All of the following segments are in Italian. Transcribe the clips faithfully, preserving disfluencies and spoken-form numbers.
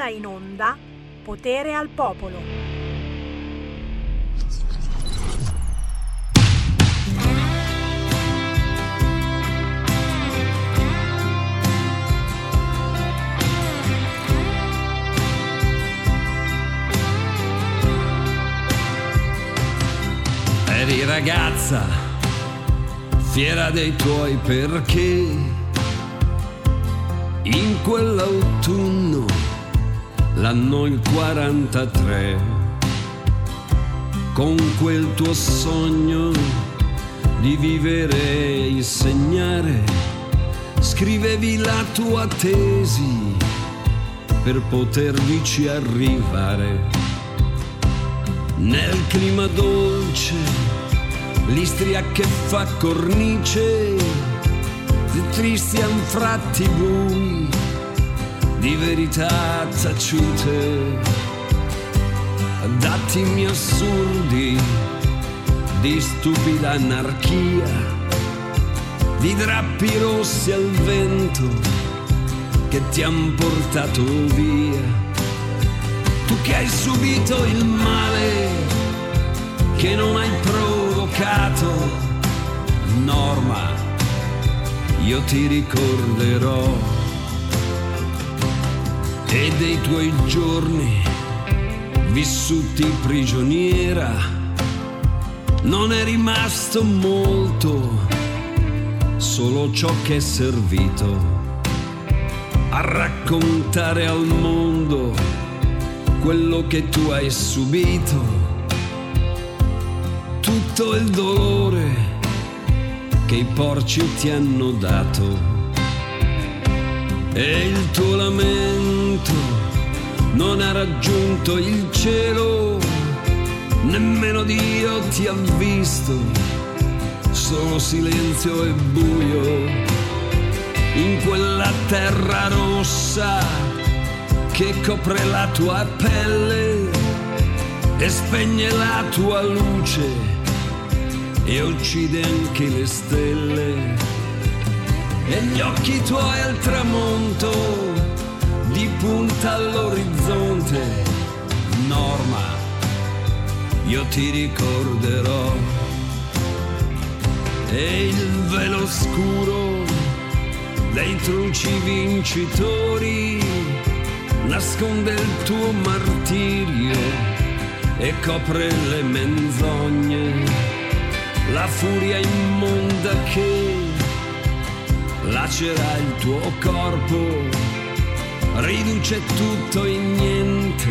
ora in onda Potere al Popolo. Eri ragazza, fiera dei tuoi perché. In quell'autunno, l'anno il quarantatré, con quel tuo sogno di vivere e insegnare, scrivevi la tua tesi per potervici arrivare. Nel clima dolce, l'Istria che fa cornice di tristi anfratti bui, di verità taciute, dattimi assurdi di stupida anarchia, di drappi rossi al vento che ti han portato via. Tu che hai subito il male che non hai provocato, Norma, io ti ricorderò, e dei tuoi giorni vissuti prigioniera non è rimasto molto, solo ciò che è servito a raccontare al mondo quello che tu hai subito, tutto il dolore che i porci ti hanno dato, e il tuo lamento non ha raggiunto il cielo, nemmeno Dio ti ha visto, solo silenzio e buio in quella terra rossa che copre la tua pelle e spegne la tua luce e uccide anche le stelle, e gli occhi tuoi al tramonto di punta all'orizzonte, Norma, io ti ricorderò, e il velo scuro dei truci vincitori nasconde il tuo martirio e copre le menzogne, la furia immonda che lacera il tuo corpo, riduce tutto in niente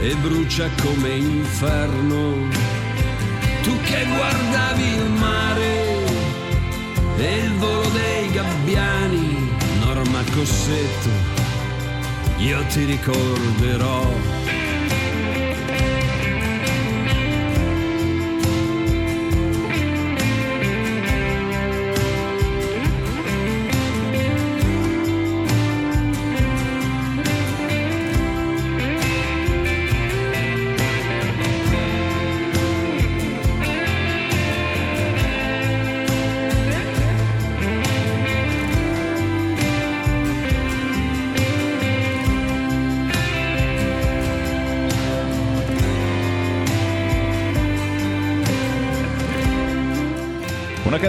e brucia come inferno. Tu che guardavi il mare e il volo dei gabbiani, Norma Cossetto, io ti ricorderò.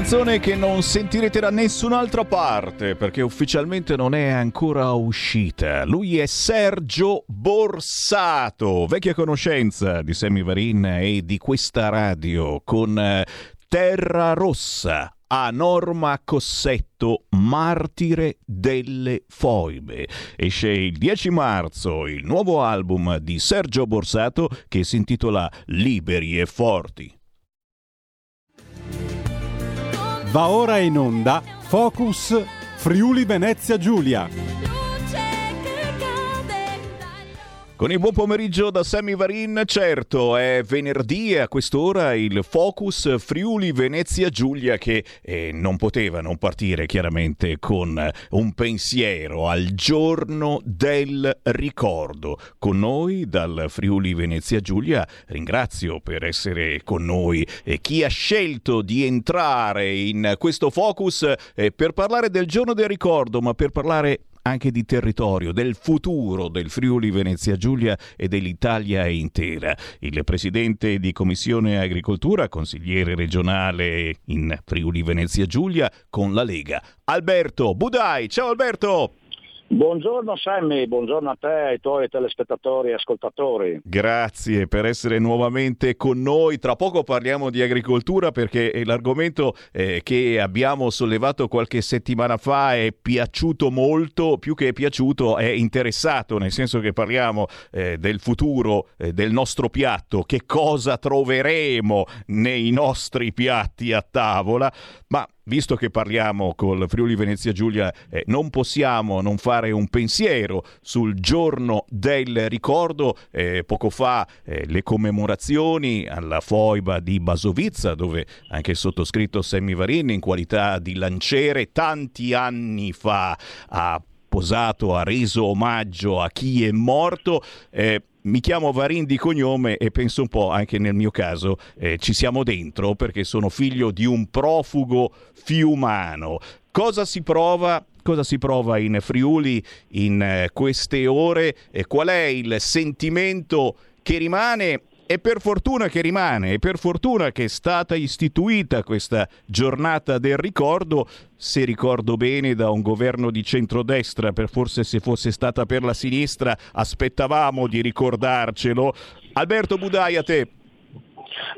Canzone che non sentirete da nessun'altra parte perché ufficialmente non è ancora uscita. Lui è Sergio Borsato, vecchia conoscenza di Sammy Varin e di questa radio, con Terra Rossa. A Norma Cossetto, Martire delle foibe. Esce il dieci marzo il nuovo album di Sergio Borsato che si intitola Liberi e Forti. Va ora in onda Focus Friuli Venezia Giulia. Con il buon pomeriggio da Sammy Varin, certo, è venerdì a quest'ora il Focus Friuli Venezia Giulia che eh, non poteva non partire chiaramente con un pensiero al giorno del ricordo. Con noi dal Friuli Venezia Giulia ringrazio per essere con noi e chi ha scelto di entrare in questo Focus eh, per parlare del giorno del ricordo, ma per parlare anche di territorio, del futuro del Friuli Venezia Giulia e dell'Italia intera. Il presidente di Commissione Agricoltura, consigliere regionale in Friuli Venezia Giulia con la Lega, Alberto Budai. Ciao Alberto! Buongiorno Sammy, buongiorno a te e ai tuoi telespettatori e ascoltatori. Grazie per essere nuovamente con noi. Tra poco parliamo di agricoltura, perché l'argomento eh, che abbiamo sollevato qualche settimana fa è piaciuto molto, più che è piaciuto è interessato, nel senso che parliamo eh, del futuro eh, del nostro piatto, che cosa troveremo nei nostri piatti a tavola. Ma visto che parliamo col Friuli Venezia Giulia, eh, non possiamo non fare un pensiero sul giorno del ricordo. Eh, poco fa eh, le commemorazioni alla foiba di Basovizza, dove anche il sottoscritto Sammy Varin, in qualità di lanciere, tanti anni fa ha posato, ha reso omaggio a chi è morto. Eh, Mi chiamo Varin di cognome e penso un po' anche nel mio caso eh, ci siamo dentro, perché sono figlio di un profugo fiumano. Cosa si prova? Cosa si prova in Friuli in eh, queste ore? E qual è il sentimento che rimane? E per fortuna che rimane, e per fortuna che è stata istituita questa giornata del ricordo, se ricordo bene, da un governo di centrodestra, per forse se fosse stata per la sinistra aspettavamo di ricordarcelo. Alberto Budai, a te.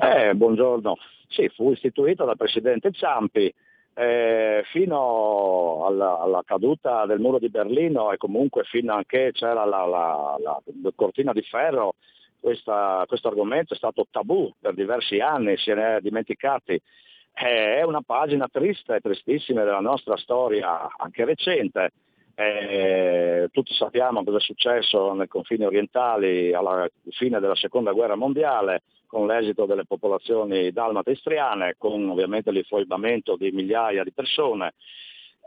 Eh, buongiorno. Sì, fu istituita dal presidente Ciampi eh, fino alla, alla caduta del muro di Berlino, e comunque fino anche c'era la, la, la, la cortina di ferro. Questa, questo argomento è stato tabù per diversi anni, se ne è dimenticati. È una pagina triste e tristissima della nostra storia, anche recente. Eh, tutti sappiamo cosa è successo nei confini orientali alla fine della seconda guerra mondiale, con l'esito delle popolazioni dalmate e istriane, con ovviamente l'infoibamento di migliaia di persone.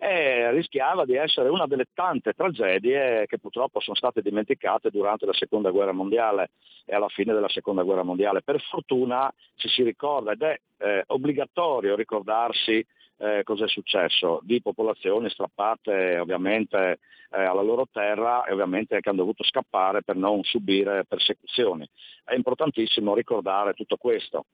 E rischiava di essere una delle tante tragedie che purtroppo sono state dimenticate durante la seconda guerra mondiale e alla fine della seconda guerra mondiale. Per fortuna ci si ricorda, ed è eh, obbligatorio ricordarsi eh, cosa è successo, di popolazioni strappate ovviamente eh, alla loro terra e ovviamente che hanno dovuto scappare per non subire persecuzioni. È importantissimo ricordare tutto questo.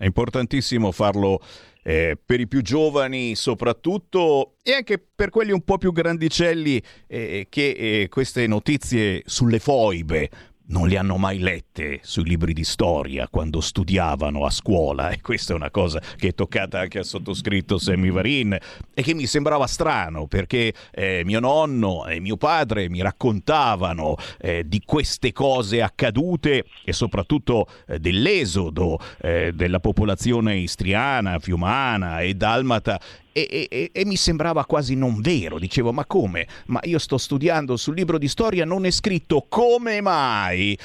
È importantissimo farlo eh, per i più giovani soprattutto, e anche per quelli un po' più grandicelli eh, che eh, queste notizie sulle foibe non le hanno mai lette sui libri di storia quando studiavano a scuola, e questa è una cosa che è toccata anche al sottoscritto Sammy Varin, e che mi sembrava strano, perché eh, mio nonno e mio padre mi raccontavano eh, di queste cose accadute, e soprattutto eh, dell'esodo eh, della popolazione istriana, fiumana e dalmata. E, e, e mi sembrava quasi non vero. Dicevo, ma come? Ma io sto studiando sul libro di storia, non è scritto, come mai?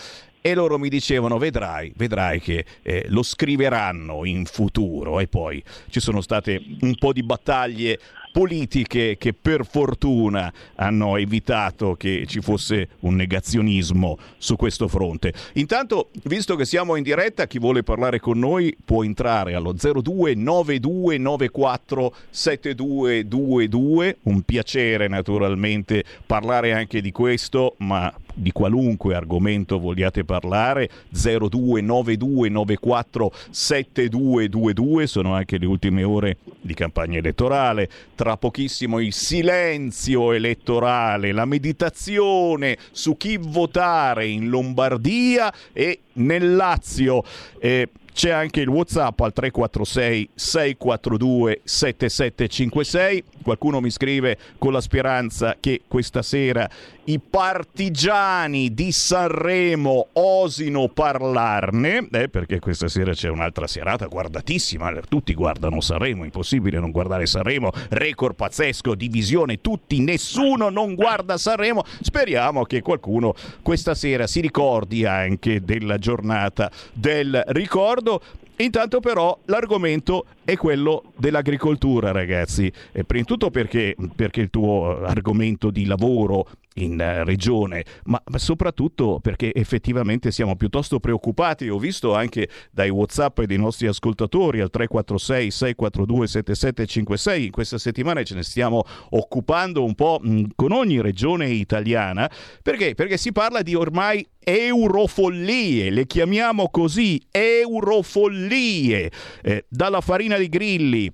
E loro mi dicevano, vedrai, vedrai che eh, lo scriveranno in futuro. E poi ci sono state un po' di battaglie politiche che per fortuna hanno evitato che ci fosse un negazionismo su questo fronte. Intanto, visto che siamo in diretta, chi vuole parlare con noi può entrare allo zero due nove due nove quattro sette due due due. Un piacere naturalmente parlare anche di questo, ma di qualunque argomento vogliate parlare. Zero due nove due nove quattro sette due due due. Sono anche le ultime ore di campagna elettorale. Tra pochissimo il silenzio elettorale, la meditazione su chi votare in Lombardia e nel Lazio. Eh, c'è anche il WhatsApp al tre quattro sei sei quattro due sette sette cinque sei. Qualcuno mi scrive con la speranza che questa sera i partigiani di Sanremo osino parlarne, eh, perché questa sera c'è un'altra serata guardatissima, tutti guardano Sanremo, impossibile non guardare Sanremo, record pazzesco, divisione, tutti, nessuno non guarda Sanremo. Speriamo che qualcuno questa sera si ricordi anche della giornata del ricordo. Intanto però l'argomento è quello dell'agricoltura, ragazzi, e prima di tutto perché, perché il tuo argomento di lavoro in regione, ma soprattutto perché effettivamente siamo piuttosto preoccupati. Ho visto anche dai WhatsApp dei nostri ascoltatori al tre quattro sei sei quattro due sette sette cinque sei, in questa settimana ce ne stiamo occupando un po' con ogni regione italiana, perché? Perché si parla di ormai eurofollie, le chiamiamo così, eurofollie, eh, dalla farina di grilli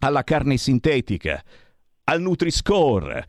alla carne sintetica, al Nutri-Score,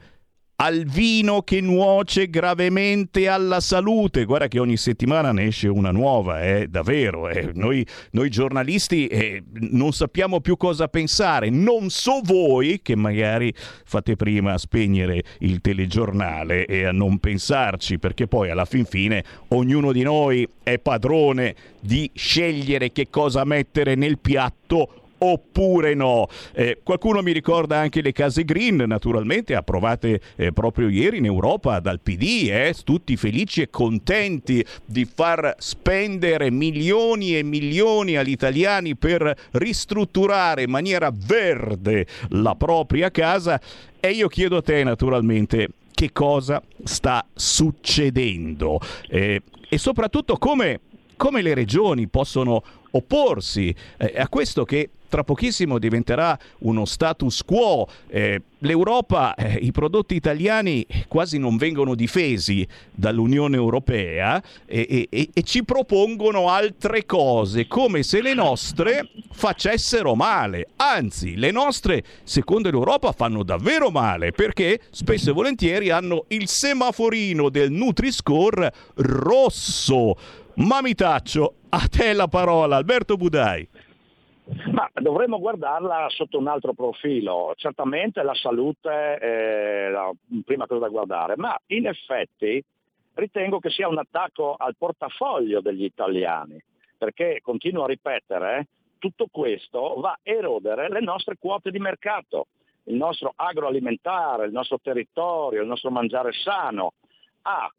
al vino che nuoce gravemente alla salute. Guarda che ogni settimana ne esce una nuova, eh, davvero. Eh. Noi, noi giornalisti eh, non sappiamo più cosa pensare. Non so voi che magari fate prima a spegnere il telegiornale e a non pensarci, perché poi alla fin fine ognuno di noi è padrone di scegliere che cosa mettere nel piatto oppure no. Eh, qualcuno mi ricorda anche le case green, naturalmente approvate eh, proprio ieri in Europa dal P D, eh, tutti felici e contenti di far spendere milioni e milioni agli italiani per ristrutturare in maniera verde la propria casa. E io chiedo a te, naturalmente, che cosa sta succedendo eh, e soprattutto come, come le regioni possono opporsi eh, a questo che tra pochissimo diventerà uno status quo. Eh, L'Europa, eh, i prodotti italiani quasi non vengono difesi dall'Unione Europea e, e, e ci propongono altre cose, come se le nostre facessero male. Anzi, le nostre, secondo l'Europa, fanno davvero male, perché spesso e volentieri hanno il semaforino del Nutri-Score rosso. Ma mi taccio, a te la parola, Alberto Budai. Ma dovremmo guardarla sotto un altro profilo. Certamente la salute è la prima cosa da guardare, ma in effetti ritengo che sia un attacco al portafoglio degli italiani, perché, continuo a ripetere, tutto questo va a erodere le nostre quote di mercato, il nostro agroalimentare, il nostro territorio, il nostro mangiare sano. Ha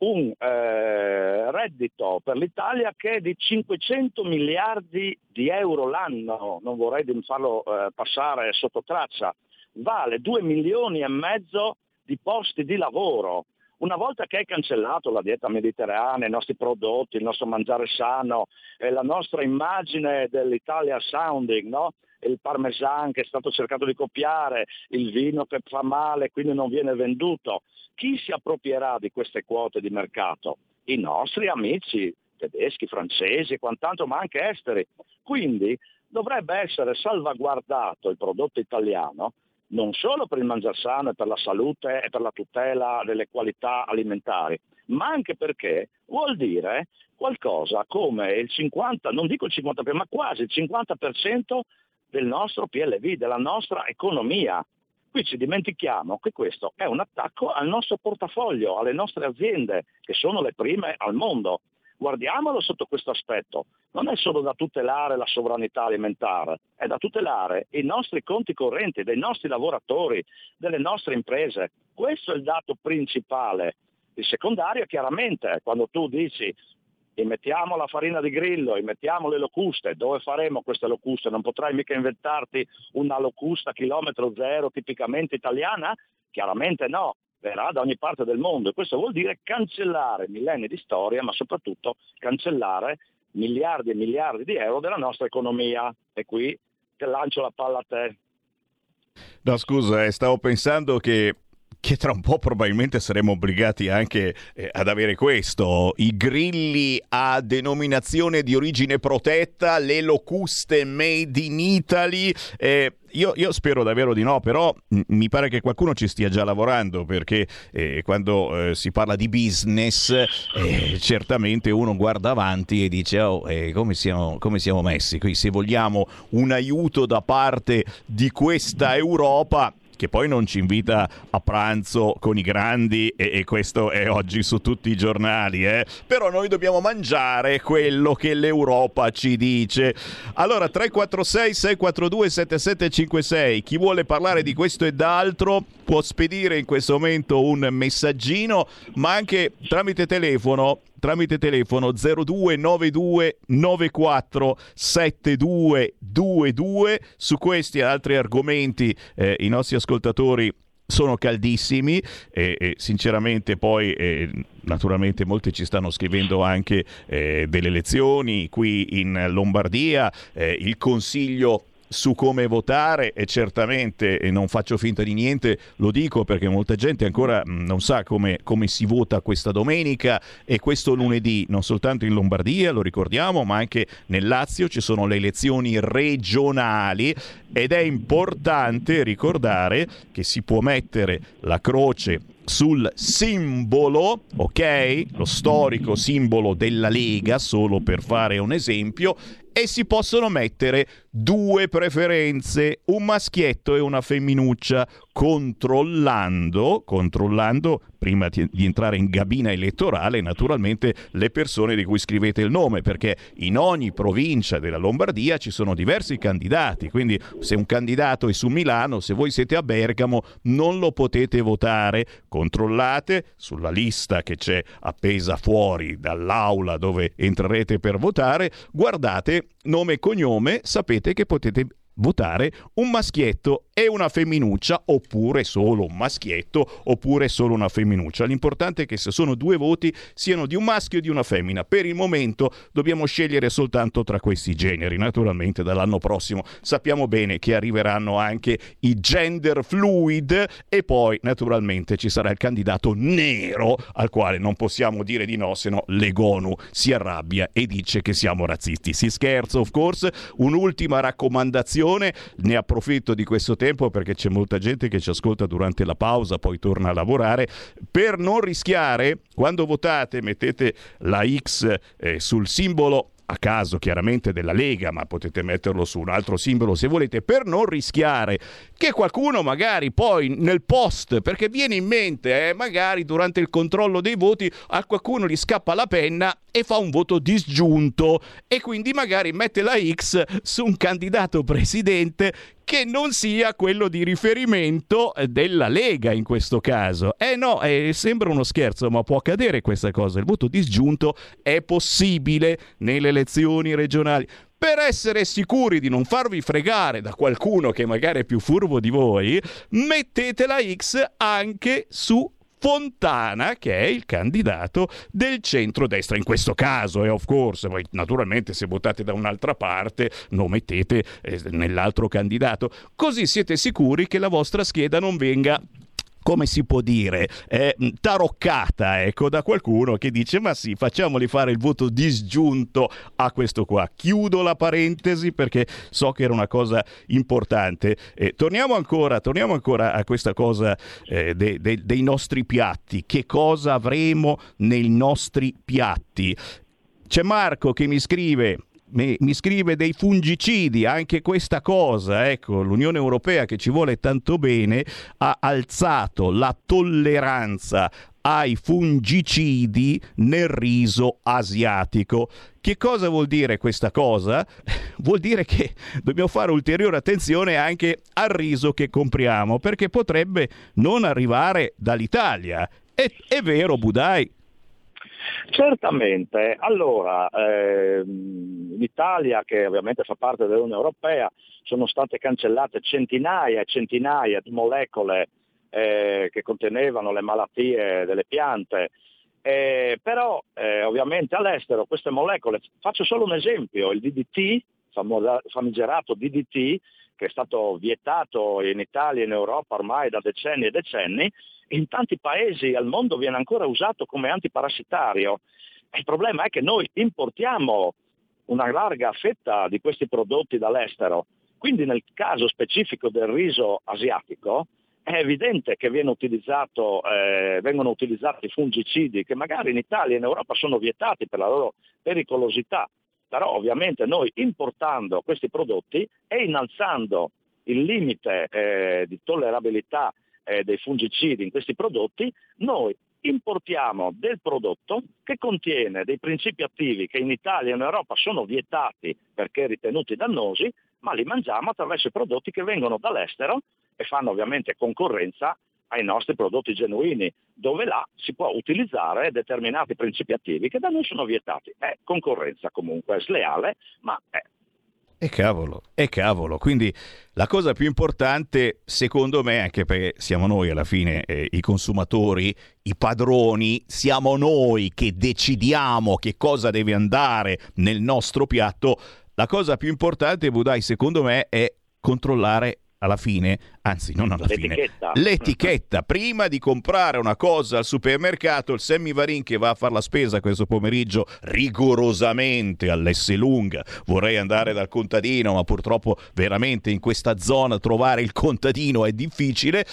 un eh, reddito per l'Italia che è di cinquecento miliardi di euro l'anno, non vorrei farlo eh, passare sotto traccia, vale due milioni e mezzo di posti di lavoro. Una volta che è cancellato la dieta mediterranea, i nostri prodotti, il nostro mangiare sano, eh, la nostra immagine dell'Italia sounding, no? Il parmesan che è stato cercato di copiare, il vino che fa male quindi non viene venduto, chi si approprierà di queste quote di mercato? I nostri amici tedeschi, francesi e quant'altro, ma anche esteri. Quindi dovrebbe essere salvaguardato il prodotto italiano non solo per il mangiar sano e per la salute e per la tutela delle qualità alimentari, ma anche perché vuol dire qualcosa come il cinquanta, non dico il cinquanta per cento, ma quasi il cinquanta per cento del nostro P L V, della nostra economia. Qui ci dimentichiamo che questo è un attacco al nostro portafoglio, alle nostre aziende, che sono le prime al mondo. Guardiamolo sotto questo aspetto. Non è solo da tutelare la sovranità alimentare, è da tutelare i nostri conti correnti, dei nostri lavoratori, delle nostre imprese. Questo è il dato principale. Il secondario è chiaramente quando tu dici immettiamo la farina di grillo, immettiamo le locuste, dove faremo queste locuste? Non potrai mica inventarti una locusta chilometro zero tipicamente italiana? Chiaramente no, verrà da ogni parte del mondo, e questo vuol dire cancellare millenni di storia, ma soprattutto cancellare miliardi e miliardi di euro della nostra economia. E qui te lancio la palla a te. No, scusa, eh, stavo pensando che che tra un po' probabilmente saremo obbligati anche eh, ad avere questo, i grilli a denominazione di origine protetta, le locuste made in Italy. eh, io, io spero davvero di no, però m- mi pare che qualcuno ci stia già lavorando, perché eh, quando eh, si parla di business eh, certamente uno guarda avanti e dice oh, eh, come siamo, come siamo messi qui, se vogliamo un aiuto da parte di questa Europa che poi non ci invita a pranzo con i grandi, e, e questo è oggi su tutti i giornali, eh? Però noi dobbiamo mangiare quello che l'Europa ci dice. Allora, tre quattro sei sei quattro due sette sette cinque sei, chi vuole parlare di questo e d'altro può spedire in questo momento un messaggino, ma anche tramite telefono tramite telefono zero due nove due nove quattro sette due due due. Su questi e altri argomenti eh, i nostri ascoltatori sono caldissimi e, e sinceramente poi eh, naturalmente molti ci stanno scrivendo anche eh, delle elezioni qui in Lombardia, eh, il consiglio su come votare, e certamente e non faccio finta di niente, lo dico perché molta gente ancora non sa come, come si vota questa domenica e questo lunedì, non soltanto in Lombardia, lo ricordiamo, ma anche nel Lazio ci sono le elezioni regionali ed è importante ricordare che si può mettere la croce sul simbolo, ok? Lo storico simbolo della Lega, solo per fare un esempio, e si possono mettere due preferenze, un maschietto e una femminuccia, controllando, controllando prima di entrare in cabina elettorale naturalmente le persone di cui scrivete il nome, perché in ogni provincia della Lombardia ci sono diversi candidati, quindi se un candidato è su Milano, se voi siete a Bergamo non lo potete votare. Controllate sulla lista che c'è appesa fuori dall'aula dove entrerete per votare, guardate nome e cognome, sapete che potete votare un maschietto e una femminuccia, oppure solo un maschietto, oppure solo una femminuccia. L'importante è che se sono due voti siano di un maschio e di una femmina. Per il momento dobbiamo scegliere soltanto tra questi generi. Naturalmente dall'anno prossimo sappiamo bene che arriveranno anche i gender fluid e poi naturalmente ci sarà il candidato nero al quale non possiamo dire di no, se no l'Egonu si arrabbia e dice che siamo razzisti. Si scherza, of course. Un'ultima raccomandazione, ne approfitto di questo tempo perché c'è molta gente che ci ascolta durante la pausa, poi torna a lavorare, per non rischiare, quando votate mettete la X eh, sul simbolo a caso chiaramente della Lega, ma potete metterlo su un altro simbolo se volete, per non rischiare che qualcuno magari poi nel post, perché viene in mente eh, magari durante il controllo dei voti a qualcuno gli scappa la penna e fa un voto disgiunto e quindi magari mette la X su un candidato presidente che non sia quello di riferimento della Lega in questo caso. Eh no, eh, sembra uno scherzo, ma può accadere questa cosa. Il voto disgiunto è possibile nelle elezioni regionali. Per essere sicuri di non farvi fregare da qualcuno che magari è più furbo di voi, mettete la X anche su Fontana, che è il candidato del centrodestra in questo caso, e of course poi naturalmente se votate da un'altra parte lo mettete eh, nell'altro candidato, così siete sicuri che la vostra scheda non venga, come si può dire, eh, taroccata ecco da qualcuno che dice ma sì, facciamoli fare il voto disgiunto a questo qua. Chiudo la parentesi perché so che era una cosa importante. Eh, torniamo ancora torniamo ancora a questa cosa eh, de, de, dei nostri piatti. Che cosa avremo nei nostri piatti? C'è Marco che mi scrive mi scrive dei fungicidi, anche questa cosa, ecco, l'Unione Europea che ci vuole tanto bene ha alzato la tolleranza ai fungicidi nel riso asiatico. Che cosa vuol dire questa cosa? Vuol dire che dobbiamo fare ulteriore attenzione anche al riso che compriamo, perché potrebbe non arrivare dall'Italia. È, è vero, Budai? Certamente, allora eh, l'Italia, che ovviamente fa parte dell'Unione Europea, sono state cancellate centinaia e centinaia di molecole eh, che contenevano le malattie delle piante, eh, però eh, ovviamente all'estero queste molecole, faccio solo un esempio, il D D T, famigerato D D T, che è stato vietato in Italia e in Europa ormai da decenni e decenni, in tanti paesi al mondo viene ancora usato come antiparassitario. Il problema è che noi importiamo una larga fetta di questi prodotti dall'estero, quindi nel caso specifico del riso asiatico è evidente che viene utilizzato, eh, vengono utilizzati fungicidi che magari in Italia e in Europa sono vietati per la loro pericolosità, però ovviamente noi importando questi prodotti e innalzando il limite eh, di tollerabilità dei fungicidi in questi prodotti, noi importiamo del prodotto che contiene dei principi attivi che in Italia e in Europa sono vietati perché ritenuti dannosi, ma li mangiamo attraverso i prodotti che vengono dall'estero e fanno ovviamente concorrenza ai nostri prodotti genuini, dove là si può utilizzare determinati principi attivi che da noi sono vietati. È concorrenza comunque sleale, ma è. E cavolo, e cavolo, quindi la cosa più importante secondo me, anche perché siamo noi alla fine eh, i consumatori, i padroni, siamo noi che decidiamo che cosa deve andare nel nostro piatto, la cosa più importante, Budai, secondo me è controllare alla fine, anzi non alla l'etichetta. fine, l'etichetta. Prima di comprare una cosa al supermercato, il Sammy Varin che va a fare la spesa questo pomeriggio rigorosamente all'Esselunga, vorrei andare dal contadino ma purtroppo veramente in questa zona trovare il contadino è difficile.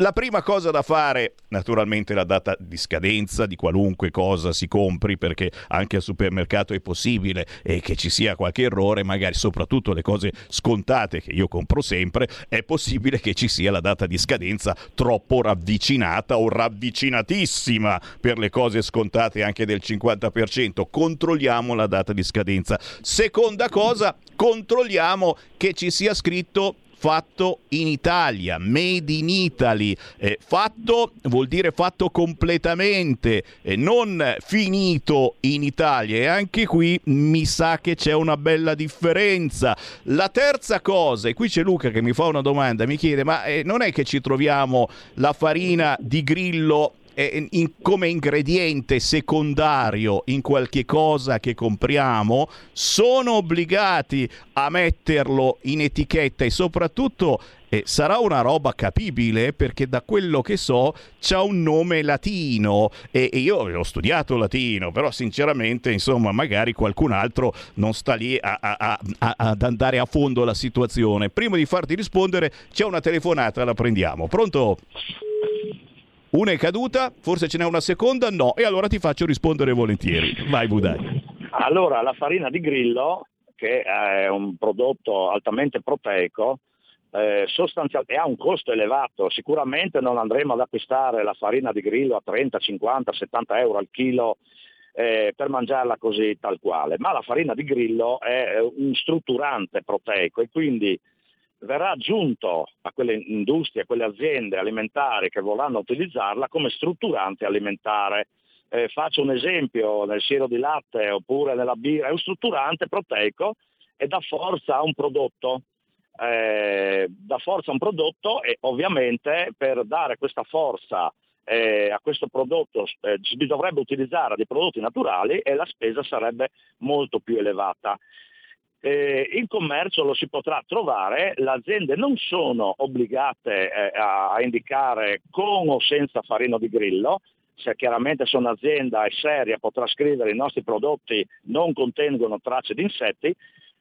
La prima cosa da fare, naturalmente la data di scadenza di qualunque cosa si compri, perché anche al supermercato è possibile eh, che ci sia qualche errore, magari soprattutto le cose scontate che io compro sempre, è possibile che ci sia la data di scadenza troppo ravvicinata o ravvicinatissima per le cose scontate anche del cinquanta per cento. Controlliamo la data di scadenza. Seconda cosa, controlliamo che ci sia scritto fatto in Italia, made in Italy, eh, fatto vuol dire fatto completamente, eh, non finito in Italia, e anche qui mi sa che c'è una bella differenza. La terza cosa, e qui c'è Luca che mi fa una domanda, mi chiede ma eh, non è che ci troviamo la farina di grillo eh, in, come ingrediente secondario in qualche cosa che compriamo? Sono obbligati a metterlo in etichetta e soprattutto eh, sarà una roba capibile, perché da quello che so c'ha un nome latino e, e io ho studiato latino, però sinceramente insomma magari qualcun altro non sta lì a, a, a, ad andare a fondo la situazione. Prima di farti rispondere c'è una telefonata, la prendiamo. Pronto? Una è caduta, forse ce n'è una seconda? No, e allora ti faccio rispondere volentieri. Vai Budai. Allora, la farina di grillo, che è un prodotto altamente proteico, eh, sostanzialmente ha un costo elevato. Sicuramente non andremo ad acquistare la farina di grillo a trenta, cinquanta, settanta euro al chilo eh, per mangiarla così tal quale, ma la farina di grillo è un strutturante proteico e quindi verrà aggiunto a quelle industrie, a quelle aziende alimentari che vorranno utilizzarla come strutturante alimentare. Eh, faccio un esempio, nel siero di latte oppure nella birra è un strutturante proteico e dà forza a un prodotto, eh, dà forza a un prodotto e ovviamente per dare questa forza eh, a questo prodotto eh, si dovrebbe utilizzare dei prodotti naturali e la spesa sarebbe molto più elevata. Eh, in commercio lo si potrà trovare, le aziende non sono obbligate eh, a, a indicare con o senza farina di grillo. Se chiaramente se un'azienda è seria potrà scrivere i nostri prodotti non contengono tracce di insetti,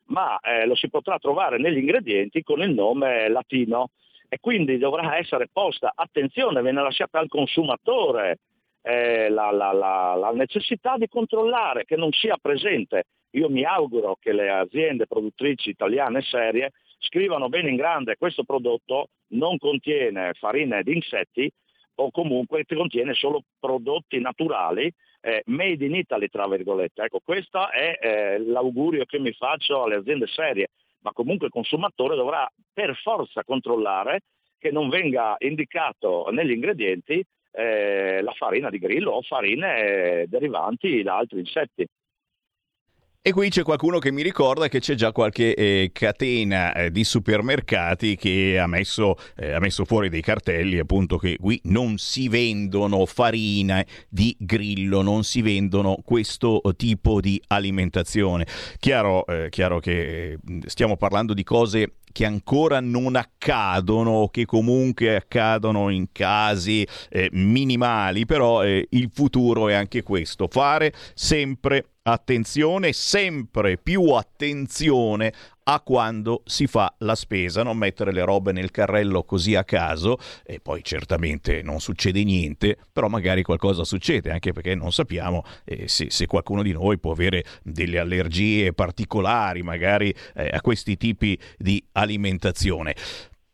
ma eh, lo si potrà trovare negli ingredienti con il nome latino e quindi dovrà essere posta attenzione, viene lasciata al consumatore eh, la, la, la, la necessità di controllare che non sia presente. Io mi auguro che le aziende produttrici italiane serie scrivano bene in grande questo prodotto non contiene farine di insetti o comunque contiene solo prodotti naturali, eh, made in Italy tra virgolette. Ecco, questo è eh, l'augurio che mi faccio alle aziende serie, ma comunque il consumatore dovrà per forza controllare che non venga indicato negli ingredienti eh, la farina di grillo o farine derivanti da altri insetti. E qui c'è qualcuno che mi ricorda che c'è già qualche eh, catena eh, di supermercati che ha messo, eh, ha messo fuori dei cartelli appunto che qui non si vendono farine di grillo, non si vendono questo tipo di alimentazione. Chiaro, eh, chiaro che stiamo parlando di cose che ancora non accadono o che comunque accadono in casi eh, minimali, però eh, il futuro è anche questo, fare sempre attenzione, sempre più attenzione a quando si fa la spesa, non mettere le robe nel carrello così a caso e poi certamente non succede niente, però magari qualcosa succede, anche perché non sappiamo eh, se, se qualcuno di noi può avere delle allergie particolari magari eh, a questi tipi di alimentazione.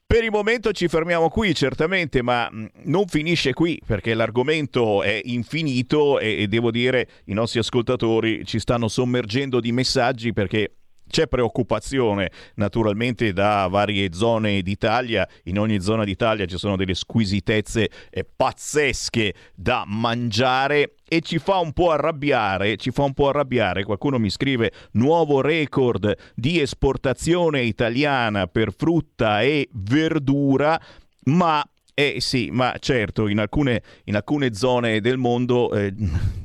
Per il momento ci fermiamo qui certamente, ma non finisce qui perché l'argomento è infinito e, e devo dire i nostri ascoltatori ci stanno sommergendo di messaggi perché C'è preoccupazione naturalmente da varie zone d'Italia, in ogni zona d'Italia ci sono delle squisitezze eh, pazzesche da mangiare e ci fa un po' arrabbiare, ci fa un po' arrabbiare, qualcuno mi scrive nuovo record di esportazione italiana per frutta e verdura, ma... Eh sì, ma certo, in alcune, in alcune zone del mondo eh,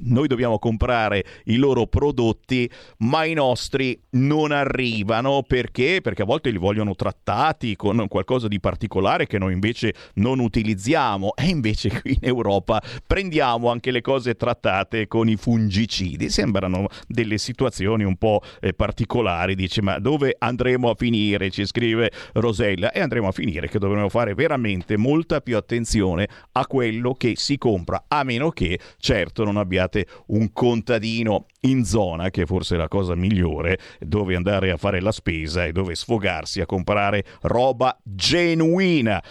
noi dobbiamo comprare i loro prodotti, ma i nostri non arrivano. Perché? Perché a volte li vogliono trattati con qualcosa di particolare che noi invece non utilizziamo. E invece qui in Europa prendiamo anche le cose trattate con i fungicidi. Sembrano delle situazioni un po' eh, particolari. Dice, ma dove andremo a finire? Ci scrive Rosella. E andremo a finire che dovremmo fare veramente molta più attenzione a quello che si compra, a meno che certo non abbiate un contadino in zona, che è forse la cosa migliore, dove andare a fare la spesa e dove sfogarsi a comprare roba genuina.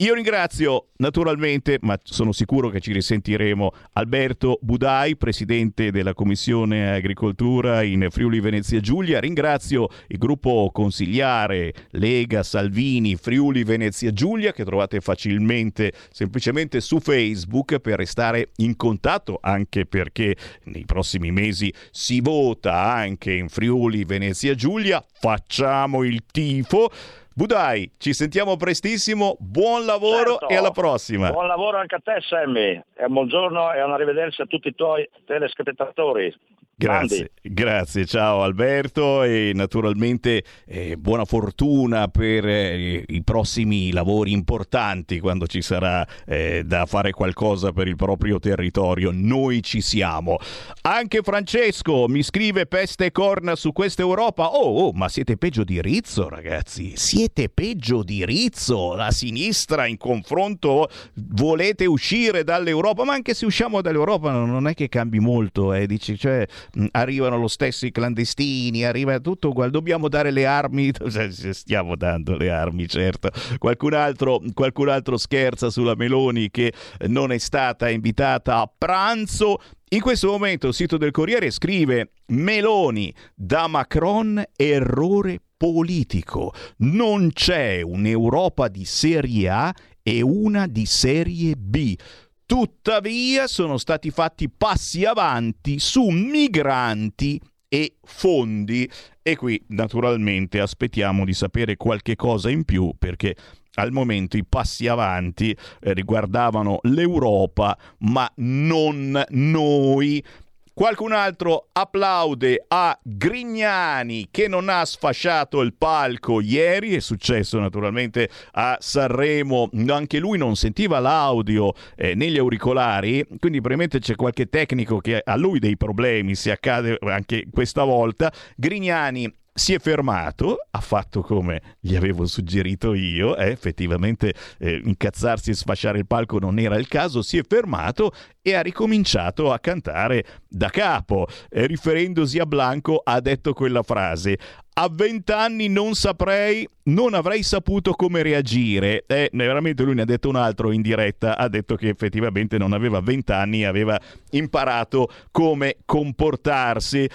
Io ringrazio naturalmente, ma sono sicuro che ci risentiremo, Alberto Budai, presidente della Commissione Agricoltura in Friuli Venezia Giulia. Ringrazio il gruppo consigliare Lega Salvini Friuli Venezia Giulia, che trovate facilmente semplicemente su Facebook, per restare in contatto, anche perché nei prossimi mesi si vota anche in Friuli Venezia Giulia. Facciamo il tifo. Budai, ci sentiamo prestissimo, buon lavoro, certo, e alla prossima. Buon lavoro anche a te, Sammy, e buongiorno e un arrivederci a tutti i tuoi telespettatori. Grazie, grazie, ciao Alberto, e naturalmente eh, buona fortuna per eh, i prossimi lavori importanti, quando ci sarà eh, da fare qualcosa per il proprio territorio. Noi ci siamo. Anche Francesco mi scrive peste e corna su questa Europa. Oh, oh, ma siete peggio di Rizzo, ragazzi, siete peggio di Rizzo, la sinistra in confronto. Volete uscire dall'Europa, ma anche se usciamo dall'Europa non è che cambi molto, eh, dici, cioè... arrivano lo stesso i clandestini, arriva tutto, dobbiamo dare le armi, stiamo dando le armi, certo. Qualcun altro, qualcun altro scherza sulla Meloni che non è stata invitata a pranzo. In questo momento il sito del Corriere scrive: Meloni, da Macron errore politico, non c'è un'Europa di serie A e una di serie B. Tuttavia sono stati fatti passi avanti su migranti e fondi. E qui naturalmente aspettiamo di sapere qualche cosa in più, perché al momento i passi avanti eh, riguardavano l'Europa, ma non noi. Qualcun altro applaude a Grignani, che non ha sfasciato il palco ieri. È successo naturalmente a Sanremo, anche lui non sentiva l'audio eh, negli auricolari, quindi probabilmente c'è qualche tecnico che ha lui dei problemi, se accade anche questa volta. Grignani si è fermato, ha fatto come gli avevo suggerito io, eh, effettivamente eh, incazzarsi e sfasciare il palco non era il caso, si è fermato e ha ricominciato a cantare da capo, eh, riferendosi a Blanco ha detto quella frase: a vent'anni non saprei, non avrei saputo come reagire. Eh, veramente lui ne ha detto un altro in diretta, ha detto che effettivamente non aveva vent'anni, aveva imparato come comportarsi.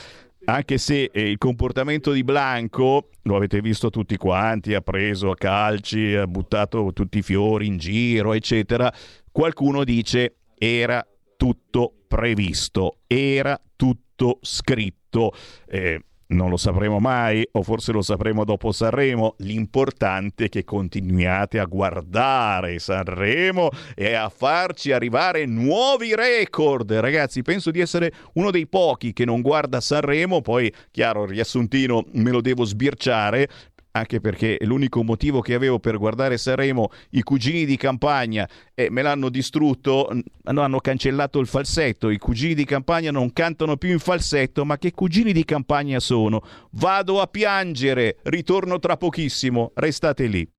Anche se eh, il comportamento di Blanco lo avete visto tutti quanti, ha preso a calci, ha buttato tutti i fiori in giro, eccetera. Qualcuno dice: era tutto previsto, era tutto scritto. Eh, non lo sapremo mai, o forse lo sapremo dopo Sanremo. L'importante è che continuiate a guardare Sanremo e a farci arrivare nuovi record. Ragazzi, penso di essere uno dei pochi che non guarda Sanremo, poi chiaro il riassuntino me lo devo sbirciare, anche perché l'unico motivo che avevo per guardare Sanremo, i cugini di campagna, eh, me l'hanno distrutto, no, hanno cancellato il falsetto, i cugini di campagna non cantano più in falsetto, ma che cugini di campagna sono? Vado a piangere, ritorno tra pochissimo, restate lì.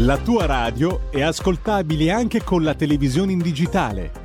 La tua radio è ascoltabile anche con la televisione in digitale.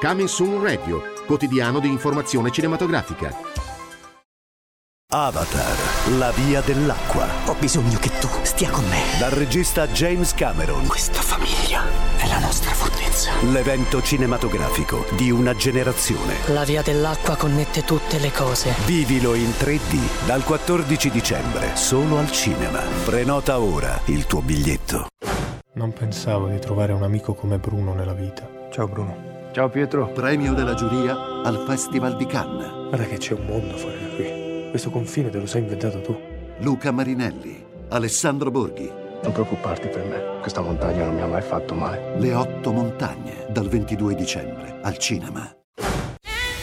Coming Soon Radio, quotidiano di informazione cinematografica. Avatar, la via dell'acqua. Ho bisogno che tu stia con me. Dal regista James Cameron. Questa famiglia è la nostra fortezza. L'evento cinematografico di una generazione. La via dell'acqua connette tutte le cose. Vivilo in tre D dal quattordici dicembre, solo al cinema. Prenota ora il tuo biglietto. Non pensavo di trovare un amico come Bruno nella vita. Ciao Bruno. Ciao Pietro. Premio della giuria al Festival di Cannes. Guarda che c'è un mondo fuori da qui. Questo confine te lo sei inventato tu. Luca Marinelli, Alessandro Borghi. Non preoccuparti per me, questa montagna non mi ha mai fatto male. Le otto montagne, dal ventidue dicembre, al cinema.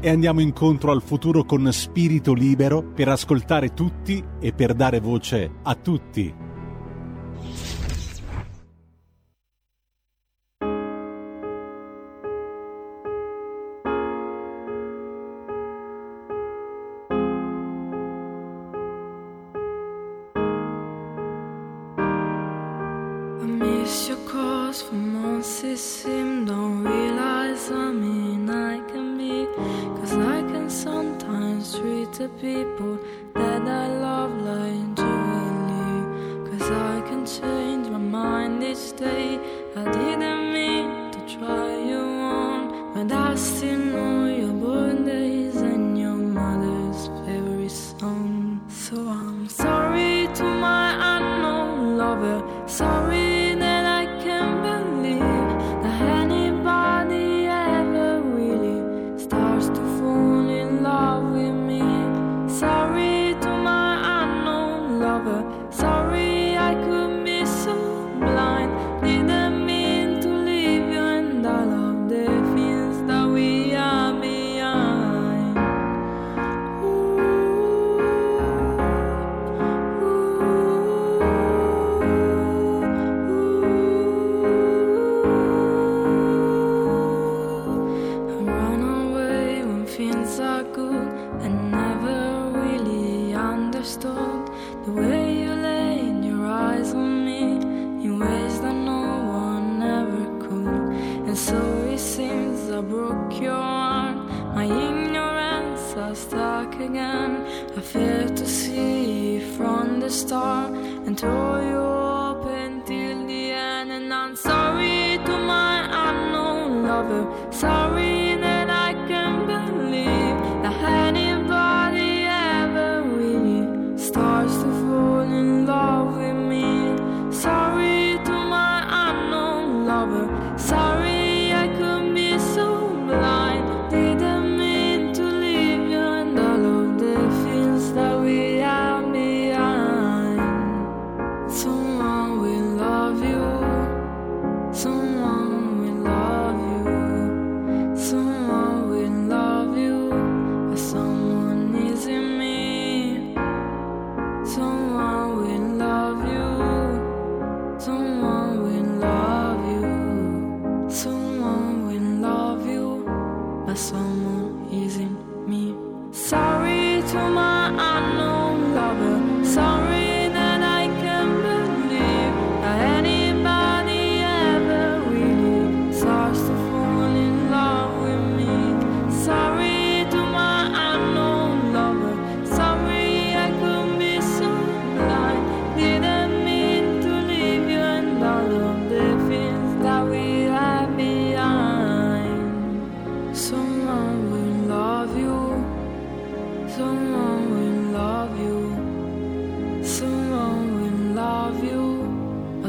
e andiamo incontro al futuro con spirito libero, per ascoltare tutti e per dare voce a tutti. People that I love like Julie, cause I can change my mind each day. I didn't mean to try you on, but I still know your birthdays and your mother's favorite song. So I'm sorry to my unknown lover, sorry. I failed to see from the start and tore you up until the end. And I'm sorry to my unknown lover, sorry that I can't believe that anybody ever really starts to fall in love with me. Sorry to my unknown lover, sorry. Sorry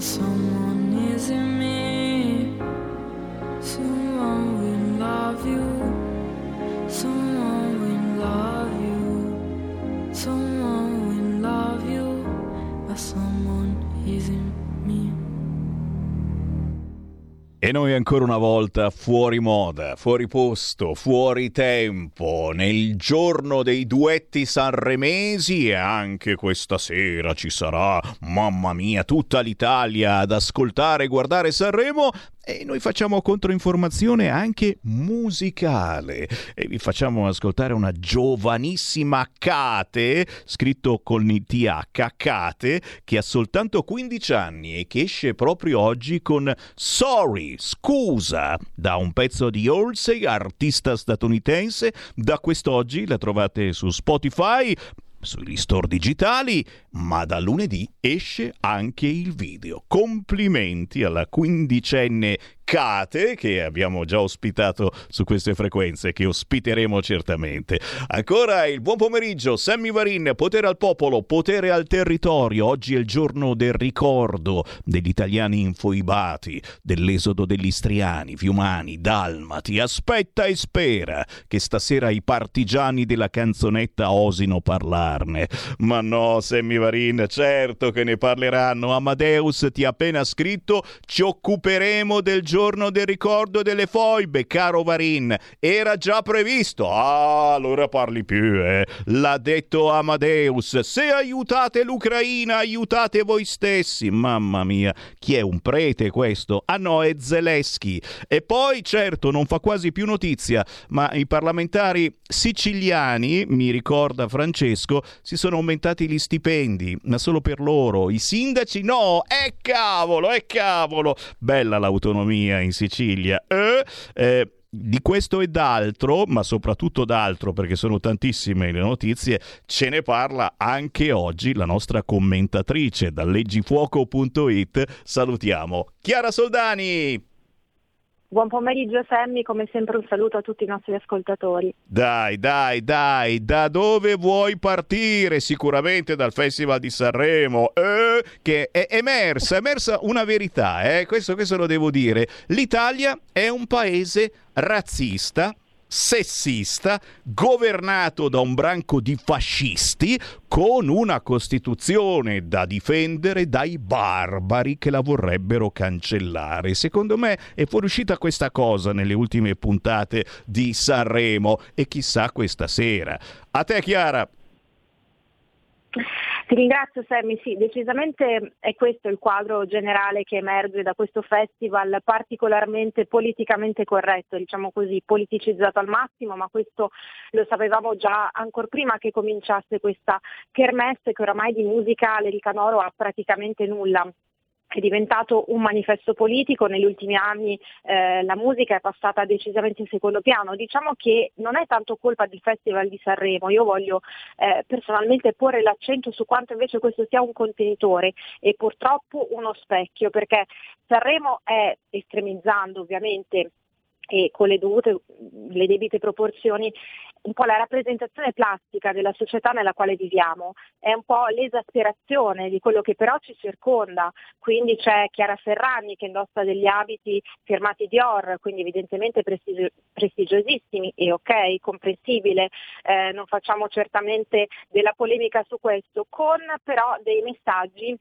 someone is in me, someone will love you, someone will love you, someone will love you, but someone is in me. E noi ancora una volta fuori moda, fuori posto, fuori tempo, nel giorno dei duetti sanremesi, e anche questa sera ci sarà, mamma mia, tutta l'Italia ad ascoltare e guardare Sanremo. E noi facciamo controinformazione anche musicale e vi facciamo ascoltare una giovanissima Kate, scritto con il T H, Kate, che ha soltanto quindici anni e che esce proprio oggi con Sorry, Scusa, da un pezzo di Halsey, artista statunitense. Da quest'oggi la trovate su Spotify, sui store digitali, ma da lunedì esce anche il video. Complimenti alla quindicenne Kate, che abbiamo già ospitato su queste frequenze, che ospiteremo certamente. Ancora il buon pomeriggio, Sammy Varin, Potere al Popolo, Potere al Territorio. Oggi è il giorno del ricordo degli italiani infoibati, dell'esodo degli istriani, fiumani, dalmati. Aspetta e spera che stasera i partigiani della canzonetta osino parlarne. Ma no, Sammy Varin, certo che ne parleranno. Amadeus ti ha appena scritto: ci occuperemo del giorno giorno del ricordo delle foibe, caro Varin, era già previsto. Ah, allora parli più, eh. L'ha detto Amadeus: se aiutate l'Ucraina, aiutate voi stessi. Mamma mia, chi è, un prete questo? Ah no, è Zelensky. E poi, certo, non fa quasi più notizia, ma i parlamentari siciliani, mi ricorda Francesco, si sono aumentati gli stipendi, ma solo per loro. I sindaci no, eh cavolo, eh cavolo. Bella l'autonomia in Sicilia. Eh, eh, di questo e d'altro, ma soprattutto d'altro, perché sono tantissime le notizie, ce ne parla anche oggi la nostra commentatrice da leggifuoco punto it. Salutiamo Chiara Soldani. Buon pomeriggio Sammy, come sempre un saluto a tutti i nostri ascoltatori. Dai, dai, dai, da dove vuoi partire? Sicuramente dal Festival di Sanremo, eh, che è emersa, è emersa una verità, eh, questo, questo lo devo dire. L'Italia è un paese razzista, sessista, governato da un branco di fascisti, con una Costituzione da difendere dai barbari che la vorrebbero cancellare. Secondo me è fuoriuscita questa cosa nelle ultime puntate di Sanremo, e chissà questa sera. A te Chiara. Ti ringrazio Sammy, sì, decisamente è questo il quadro generale che emerge da questo festival particolarmente politicamente corretto, diciamo così, politicizzato al massimo, ma questo lo sapevamo già ancor prima che cominciasse questa kermesse, che oramai di musica l'Erica Noro ha praticamente nulla. È diventato un manifesto politico, negli ultimi anni eh, la musica è passata decisamente in secondo piano. Diciamo che non è tanto colpa del Festival di Sanremo, io voglio eh, personalmente porre l'accento su quanto invece questo sia un contenitore e purtroppo uno specchio, perché Sanremo è, estremizzando ovviamente e con le dovute, le debite proporzioni, un po' la rappresentazione plastica della società nella quale viviamo, è un po' l'esasperazione di quello che però ci circonda. Quindi c'è Chiara Ferragni che indossa degli abiti firmati Dior, quindi evidentemente prestigio- prestigiosissimi, e ok, comprensibile, eh, non facciamo certamente della polemica su questo, con però dei messaggi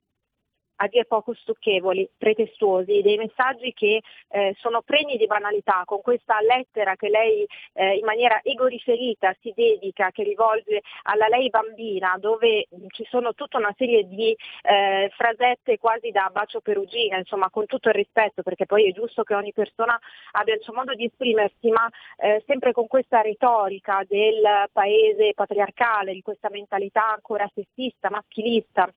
a dir poco stucchevoli, pretestuosi, dei messaggi che eh, sono pregni di banalità, con questa lettera che lei eh, in maniera egoriferita si dedica, che rivolge alla lei bambina, dove ci sono tutta una serie di eh, frasette quasi da bacio perugina, insomma, con tutto il rispetto, perché poi è giusto che ogni persona abbia il suo modo di esprimersi, ma eh, sempre con questa retorica del paese patriarcale, di questa mentalità ancora sessista, maschilista.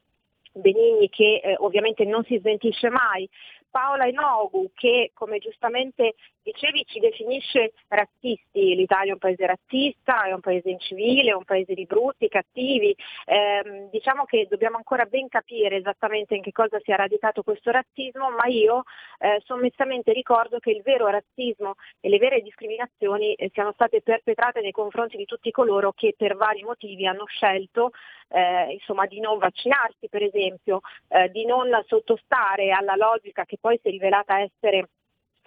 Benigni che eh, ovviamente non si smentisce mai, Paola Inogu che, come giustamente dicevi, ci definisce razzisti. L'Italia è un paese razzista, è un paese incivile, è un paese di brutti, cattivi. Eh, diciamo che dobbiamo ancora ben capire esattamente in che cosa sia radicato questo razzismo, ma io eh, sommessamente ricordo che il vero razzismo e le vere discriminazioni eh, siano state perpetrate nei confronti di tutti coloro che per vari motivi hanno scelto eh, insomma di non vaccinarsi, per esempio, eh, di non sottostare alla logica che poi si è rivelata essere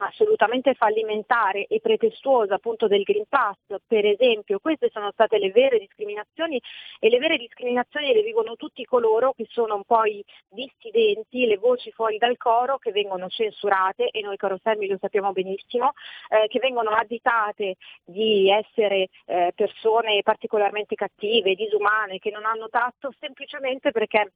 assolutamente fallimentare e pretestuosa, appunto, del Green Pass, per esempio. Queste sono state le vere discriminazioni, e le vere discriminazioni le vivono tutti coloro che sono un po' i dissidenti, le voci fuori dal coro, che vengono censurate, e noi, caro Sammy, lo sappiamo benissimo, eh, che vengono additate di essere eh, persone particolarmente cattive, disumane, che non hanno tatto, semplicemente perché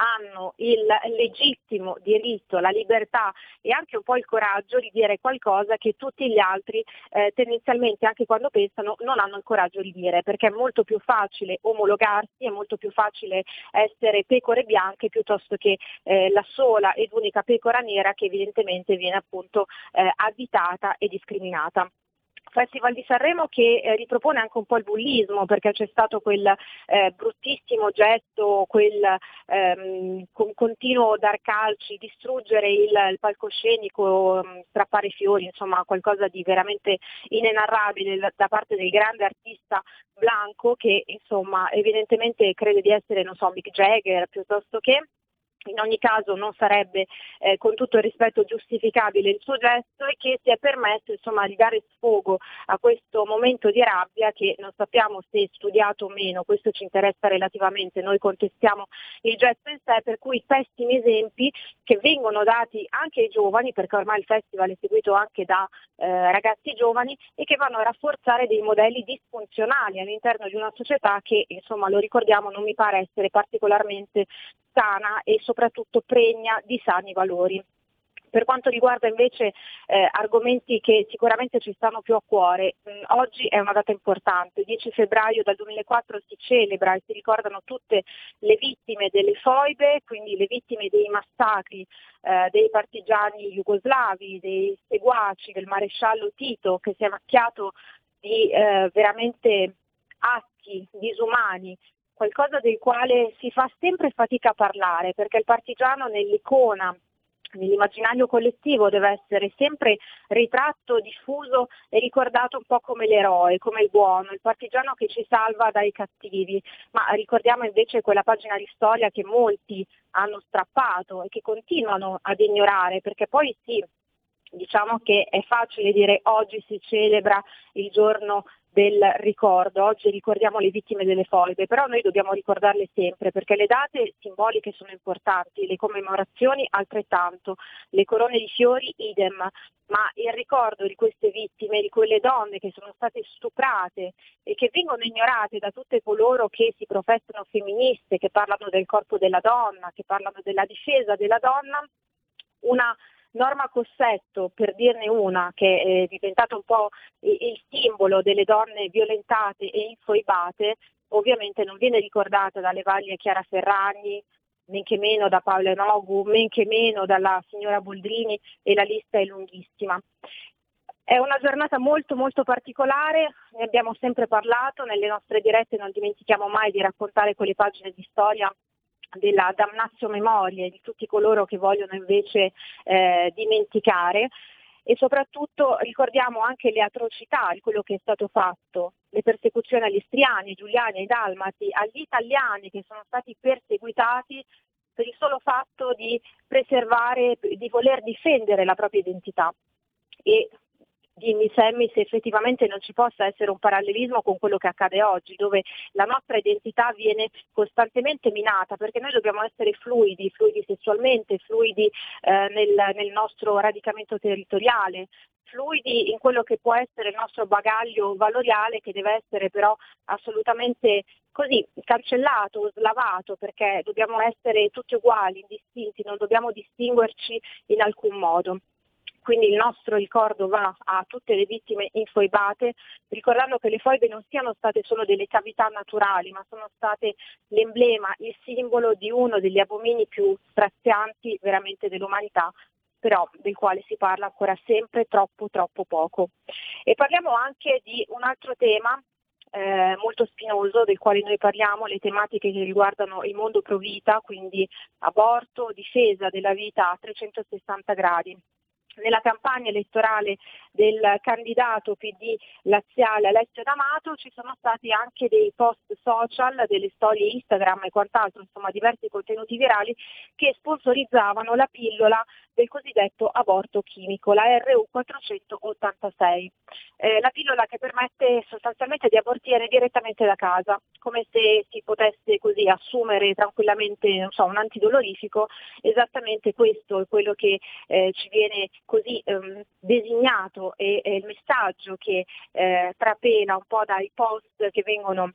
hanno il legittimo diritto, la libertà e anche un po' il coraggio di dire qualcosa che tutti gli altri eh, tendenzialmente, anche quando pensano, non hanno il coraggio di dire, perché è molto più facile omologarsi, è molto più facile essere pecore bianche piuttosto che eh, la sola ed unica pecora nera che evidentemente viene appunto eh, additata e discriminata. Festival di Sanremo che eh, ripropone anche un po' il bullismo, perché c'è stato quel eh, bruttissimo gesto, quel ehm, con, continuo dar calci, distruggere il, il palcoscenico, strappare fiori, insomma qualcosa di veramente inenarrabile da parte del grande artista blanco che insomma evidentemente crede di essere, non so, Mick Jagger piuttosto che. In ogni caso non sarebbe eh, con tutto il rispetto giustificabile il suo gesto, e che si è permesso insomma di dare sfogo a questo momento di rabbia che non sappiamo se studiato o meno, questo ci interessa relativamente, noi contestiamo il gesto in sé, per cui pessimi esempi che vengono dati anche ai giovani, perché ormai il festival è seguito anche da eh, ragazzi giovani, e che vanno a rafforzare dei modelli disfunzionali all'interno di una società che, insomma, lo ricordiamo, non mi pare essere particolarmente sana e soprattutto pregna di sani valori. Per quanto riguarda invece eh, argomenti che sicuramente ci stanno più a cuore, mh, oggi è una data importante, il dieci febbraio dal duemilaquattro si celebra e si ricordano tutte le vittime delle foibe, quindi le vittime dei massacri eh, dei partigiani jugoslavi, dei seguaci del maresciallo Tito, che si è macchiato di eh, veramente atti disumani, qualcosa del quale si fa sempre fatica a parlare, perché il partigiano nell'icona, nell'immaginario collettivo deve essere sempre ritratto, diffuso e ricordato un po' come l'eroe, come il buono, il partigiano che ci salva dai cattivi, ma ricordiamo invece quella pagina di storia che molti hanno strappato e che continuano ad ignorare, perché poi sì, diciamo che è facile dire oggi si celebra il giorno del ricordo, oggi ricordiamo le vittime delle foibe, però noi dobbiamo ricordarle sempre, perché le date simboliche sono importanti, le commemorazioni altrettanto, le corone di fiori idem, ma il ricordo di queste vittime, di quelle donne che sono state stuprate e che vengono ignorate da tutte coloro che si professano femministe, che parlano del corpo della donna, che parlano della difesa della donna, una Norma Cossetto, per dirne una, che è diventata un po' il simbolo delle donne violentate e infoibate, ovviamente non viene ricordata dalle varie Chiara Ferragni, men che meno da Paola Nogu, men che meno dalla signora Boldrini, e la lista è lunghissima. È una giornata molto molto particolare, ne abbiamo sempre parlato, nelle nostre dirette non dimentichiamo mai di raccontare quelle pagine di storia della damnatio memoria di tutti coloro che vogliono invece eh, dimenticare, e soprattutto ricordiamo anche le atrocità, quello che è stato fatto, le persecuzioni agli istriani, ai giuliani, ai dalmati, agli italiani che sono stati perseguitati per il solo fatto di preservare, di voler difendere la propria identità. E dimmi, Sammy, se effettivamente non ci possa essere un parallelismo con quello che accade oggi, dove la nostra identità viene costantemente minata, perché noi dobbiamo essere fluidi, fluidi sessualmente, fluidi eh, nel, nel nostro radicamento territoriale, fluidi in quello che può essere il nostro bagaglio valoriale, che deve essere però assolutamente così cancellato, slavato, perché dobbiamo essere tutti uguali, indistinti, non dobbiamo distinguerci in alcun modo. Quindi il nostro ricordo va a tutte le vittime infoibate, ricordando che le foibe non siano state solo delle cavità naturali, ma sono state l'emblema, il simbolo di uno degli abomini più strazianti veramente dell'umanità, però del quale si parla ancora sempre troppo troppo poco. E parliamo anche di un altro tema Eh, molto spinoso, del quale noi parliamo, le tematiche che riguardano il mondo pro vita, quindi aborto, difesa della vita a trecentosessanta gradi. Nella campagna elettorale del candidato P D laziale Alessio D'Amato ci sono stati anche dei post social, delle storie Instagram e quant'altro, insomma diversi contenuti virali che sponsorizzavano la pillola del cosiddetto aborto chimico, la erre u quattrocentottantasei. Eh, la pillola che permette sostanzialmente di abortire direttamente da casa, come se si potesse così assumere tranquillamente, non so, un antidolorifico. Esattamente questo è quello che eh, ci viene così ehm, designato, e il messaggio che eh, trapela un po' dai post che vengono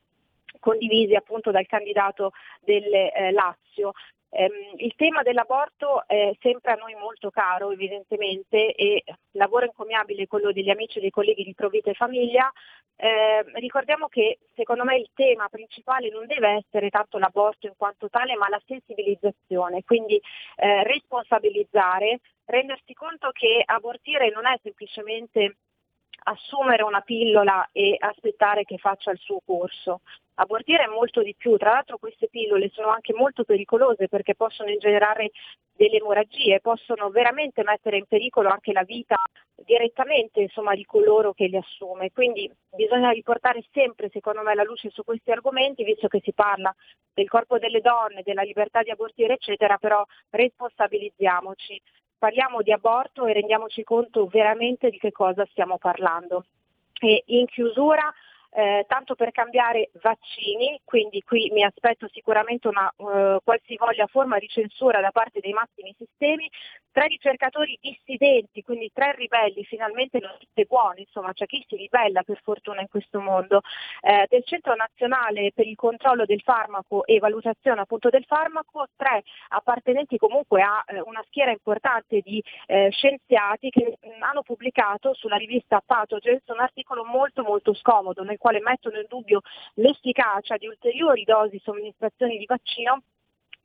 condivisi appunto dal candidato del eh, Lazio. Ehm, il tema dell'aborto è sempre a noi molto caro, evidentemente, e lavoro encomiabile quello degli amici e dei colleghi di Pro Vita e Famiglia. Eh, ricordiamo che secondo me il tema principale non deve essere tanto l'aborto in quanto tale, ma la sensibilizzazione, quindi eh, responsabilizzare, rendersi conto che abortire non è semplicemente assumere una pillola e aspettare che faccia il suo corso. Abortire è molto di più, tra l'altro queste pillole sono anche molto pericolose perché possono ingenerare delle emorragie, possono veramente mettere in pericolo anche la vita direttamente, insomma, di coloro che le assume. Quindi bisogna riportare sempre, secondo me, la luce su questi argomenti, visto che si parla del corpo delle donne, della libertà di abortire, eccetera, però responsabilizziamoci. Parliamo di aborto e rendiamoci conto veramente di che cosa stiamo parlando. E in chiusura, eh, tanto per cambiare, vaccini, quindi qui mi aspetto sicuramente una eh, qualsivoglia forma di censura da parte dei massimi sistemi. Tre ricercatori dissidenti, quindi tre ribelli, finalmente notizie buone, insomma c'è chi si ribella per fortuna in questo mondo, eh, del Centro Nazionale per il Controllo del Farmaco e Valutazione appunto del Farmaco, tre appartenenti comunque a eh, una schiera importante di eh, scienziati che mh, hanno pubblicato sulla rivista Pathogens un articolo molto molto scomodo nel quale mettono in dubbio l'efficacia di ulteriori dosi somministrazioni di vaccino,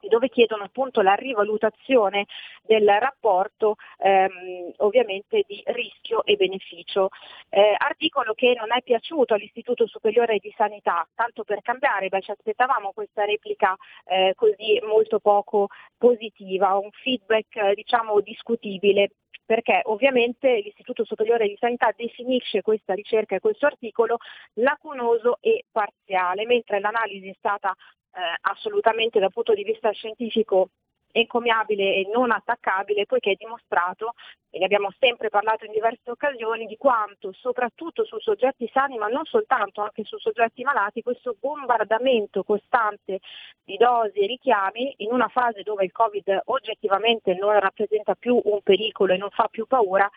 dove chiedono appunto la rivalutazione del rapporto ehm, ovviamente di rischio e beneficio. Eh, articolo che non è piaciuto all'Istituto Superiore di Sanità, tanto per cambiare, beh, ci aspettavamo questa replica eh, così molto poco positiva, un feedback eh, diciamo discutibile, perché ovviamente l'Istituto Superiore di Sanità definisce questa ricerca e questo articolo lacunoso e parziale, mentre l'analisi è stata Eh, assolutamente dal punto di vista scientifico encomiabile e non attaccabile, poiché è dimostrato, e ne abbiamo sempre parlato in diverse occasioni, di quanto soprattutto su soggetti sani, ma non soltanto, anche su soggetti malati, questo bombardamento costante di dosi e richiami in una fase dove il Covid oggettivamente non rappresenta più un pericolo e non fa più paura,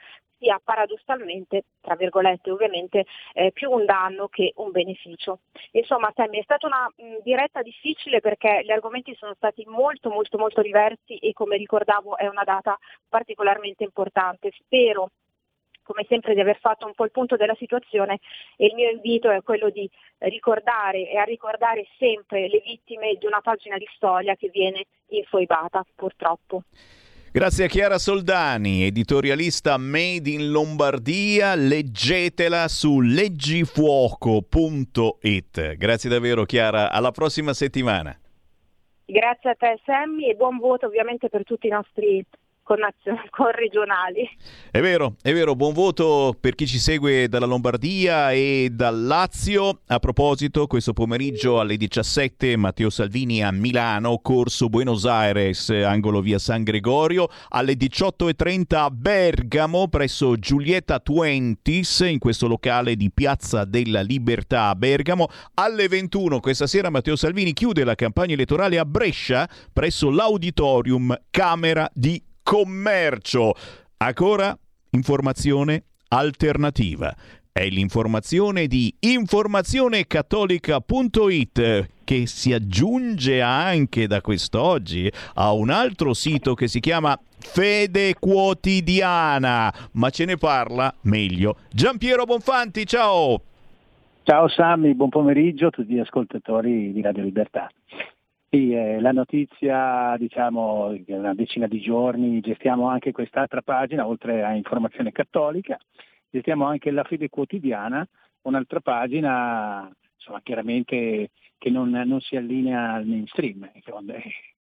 sia paradossalmente, tra virgolette ovviamente, eh, più un danno che un beneficio. Insomma, Sammy, è stata una mh, diretta difficile perché gli argomenti sono stati molto molto molto diversi e, come ricordavo, è una data particolarmente importante. Spero, come sempre, di aver fatto un po' il punto della situazione, e il mio invito è quello di ricordare e a ricordare sempre le vittime di una pagina di storia che viene infoibata, purtroppo. Grazie a Chiara Soldani, editorialista Made in Lombardia. Leggetela su leggifuoco punto it. Grazie davvero, Chiara, alla prossima settimana. Grazie a te, Sammy, e buon voto ovviamente per tutti i nostri corregionali. È vero, è vero, buon voto per chi ci segue dalla Lombardia e dal Lazio. A proposito, questo pomeriggio alle diciassette Matteo Salvini a Milano, Corso Buenos Aires, angolo via San Gregorio, alle diciotto e trenta a Bergamo presso Giulietta Twentis, in questo locale di Piazza della Libertà a Bergamo, alle ventuno questa sera Matteo Salvini chiude la campagna elettorale a Brescia presso l'Auditorium Camera di Commercio. Ancora informazione alternativa. È l'informazione di informazione cattolica punto it che si aggiunge anche da quest'oggi a un altro sito che si chiama Fede Quotidiana, ma ce ne parla meglio Giampiero Bonfanti. Ciao. Ciao Sammy, buon pomeriggio a tutti gli ascoltatori di Radio Libertà. Sì, eh, la notizia, diciamo, in una decina di giorni gestiamo anche quest'altra pagina, oltre a Informazione Cattolica, gestiamo anche La Fede Quotidiana, un'altra pagina, insomma, chiaramente che non, non si allinea al mainstream.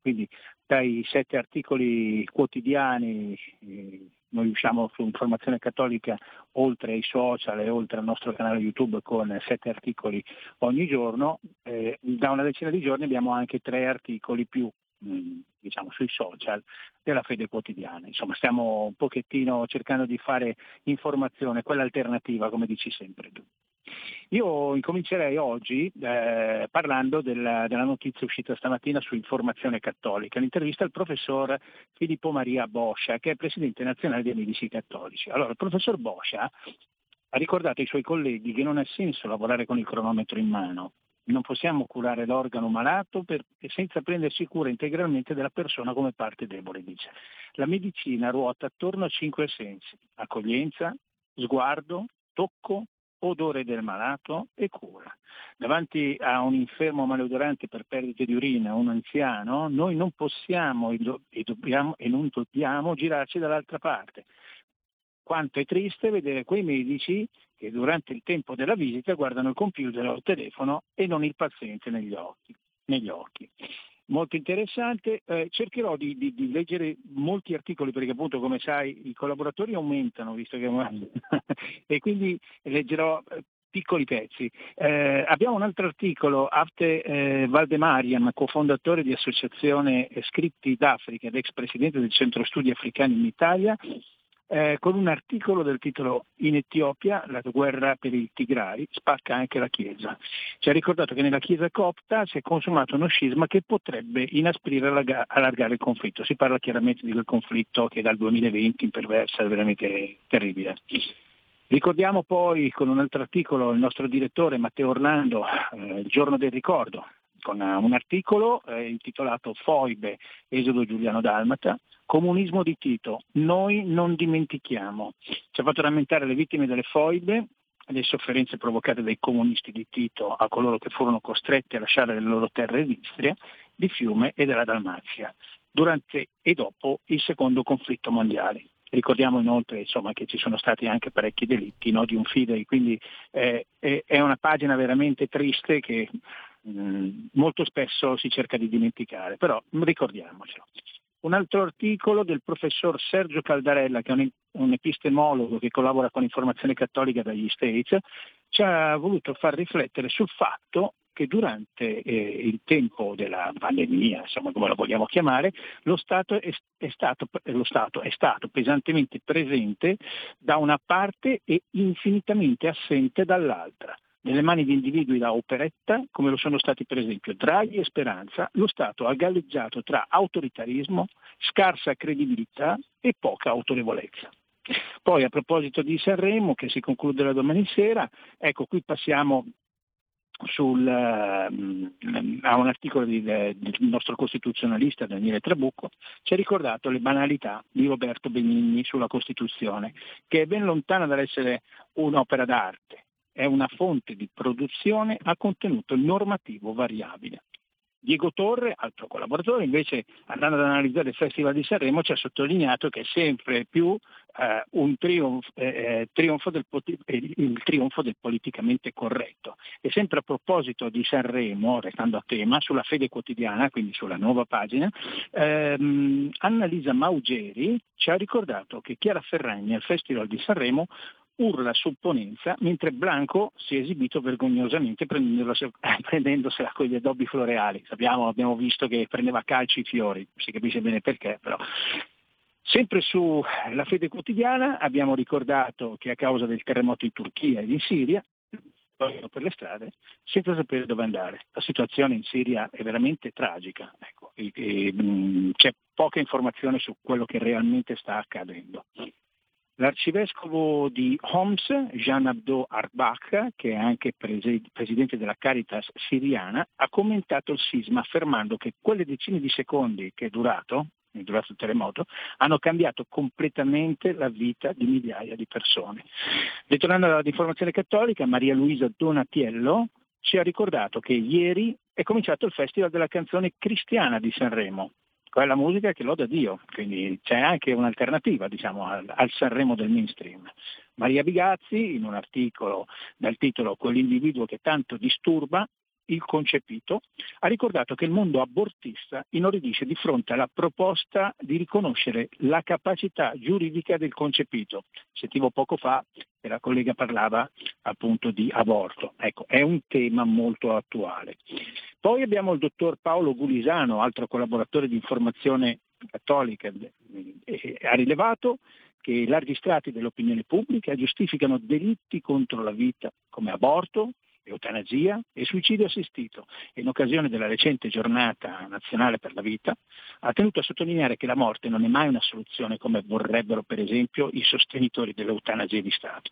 Quindi dai sette articoli quotidiani eh, noi usciamo su Informazione Cattolica, oltre ai social e oltre al nostro canale YouTube, con sette articoli ogni giorno. Eh, da una decina di giorni abbiamo anche tre articoli più, mh, diciamo, sui social della Fede Quotidiana. Insomma, stiamo un pochettino cercando di fare informazione, quella alternativa, come dici sempre tu. Io incomincerei oggi eh, parlando della, della notizia uscita stamattina su Informazione Cattolica, l'intervista al professor Filippo Maria Boscia, che è presidente nazionale di Medici Cattolici. Allora, il professor Boscia ha ricordato ai suoi colleghi che non ha senso lavorare con il cronometro in mano. Non possiamo curare l'organo malato per, senza prendersi cura integralmente della persona come parte debole, dice. La medicina ruota attorno a cinque sensi: accoglienza, sguardo, tocco, odore del malato e cura. Davanti a un infermo maleodorante per perdite di urina o un anziano, noi non possiamo e, do- e, dobbiamo, e non dobbiamo girarci dall'altra parte. Quanto è triste vedere quei medici che durante il tempo della visita guardano il computer o il telefono e non il paziente negli occhi. Negli occhi. Molto interessante, eh, cercherò di, di, di leggere molti articoli, perché appunto, come sai, i collaboratori aumentano, visto che e quindi leggerò piccoli pezzi. Eh, abbiamo un altro articolo, Afte eh, Valdemariam, cofondatore di associazione Scripti d'Africa ed ex presidente del Centro Studi Africani in Italia, eh, con un articolo del titolo "In Etiopia, la guerra per i Tigrai spacca anche la Chiesa". Ci ha ricordato che nella Chiesa copta si è consumato uno scisma che potrebbe inasprire e allargare il conflitto. Si parla chiaramente di quel conflitto che dal duemilaventi imperversa, è veramente terribile. Ricordiamo poi con un altro articolo il nostro direttore Matteo Orlando, eh, Il Giorno del Ricordo, con un articolo eh, intitolato "Foibe, esodo Giuliano Dalmata, comunismo di Tito, noi non dimentichiamo". Ci ha fatto lamentare le vittime delle foibe, le sofferenze provocate dai comunisti di Tito a coloro che furono costretti a lasciare le loro terre d'Istria, di Fiume e della Dalmazia, durante e dopo il secondo conflitto mondiale. Ricordiamo inoltre, insomma, che ci sono stati anche parecchi delitti, no, di un fidei, quindi eh, è una pagina veramente triste che mh, molto spesso si cerca di dimenticare, però ricordiamocelo. Un altro articolo del professor Sergio Caldarella, che è un, un epistemologo che collabora con Informazione Cattolica dagli States, ci ha voluto far riflettere sul fatto che durante eh, il tempo della pandemia, insomma, come la vogliamo chiamare, lo Stato è, è stato, lo Stato è stato pesantemente presente da una parte e infinitamente assente dall'altra. Nelle mani di individui da operetta, come lo sono stati per esempio Draghi e Speranza, lo Stato ha galleggiato tra autoritarismo, scarsa credibilità e poca autorevolezza. Poi, a proposito di Sanremo, che si concluderà domani sera, ecco, qui passiamo sul, uh, a un articolo di, de, del nostro costituzionalista Daniele Trabucco. Ci ha ricordato le banalità di Roberto Benigni sulla Costituzione, che è ben lontana dall'essere un'opera d'arte. È una fonte di produzione a contenuto normativo variabile. Diego Torre, altro collaboratore, invece, andando ad analizzare il Festival di Sanremo, ci ha sottolineato che è sempre più eh, un trionf- eh, trionfo del poti- eh, il trionfo del politicamente corretto. E sempre a proposito di Sanremo, restando a tema, sulla Fede Quotidiana, quindi sulla nuova pagina, ehm, Annalisa Maugeri ci ha ricordato che Chiara Ferragni al Festival di Sanremo urla supponenza, mentre Blanco si è esibito vergognosamente prendendosela con gli addobbi floreali. Sappiamo, abbiamo visto che prendeva calci i fiori, si capisce bene perché, però. Sempre su La Fede Quotidiana abbiamo ricordato che a causa del terremoto in Turchia e in Siria per le strade senza sapere dove andare. La situazione in Siria è veramente tragica, ecco, e, e, mh, c'è poca informazione su quello che realmente sta accadendo. L'arcivescovo di Homs, Jean Abdo Arbach, che è anche presidente della Caritas siriana, ha commentato il sisma affermando che quelle decine di secondi che è durato, è durato il terremoto, hanno cambiato completamente la vita di migliaia di persone. Ritornando all'Informazione Cattolica, Maria Luisa Donatiello ci ha ricordato che ieri è cominciato il Festival della Canzone Cristiana di Sanremo, quella musica che loda Dio, quindi c'è anche un'alternativa, diciamo, al, al Sanremo del mainstream. Maria Bigazzi, in un articolo dal titolo "Quell'individuo che tanto disturba, il concepito", ha ricordato che il mondo abortista inorridisce di fronte alla proposta di riconoscere la capacità giuridica del concepito. Sentivo poco fa che la collega parlava appunto di aborto. Ecco, è un tema molto attuale. Poi abbiamo il dottor Paolo Gulisano, altro collaboratore di Informazione Cattolica, eh, ha rilevato che larghi strati dell'opinione pubblica giustificano delitti contro la vita come aborto, eutanasia e suicidio assistito, e in occasione della recente giornata nazionale per la vita ha tenuto a sottolineare che la morte non è mai una soluzione come vorrebbero per esempio i sostenitori dell'eutanasia di Stato.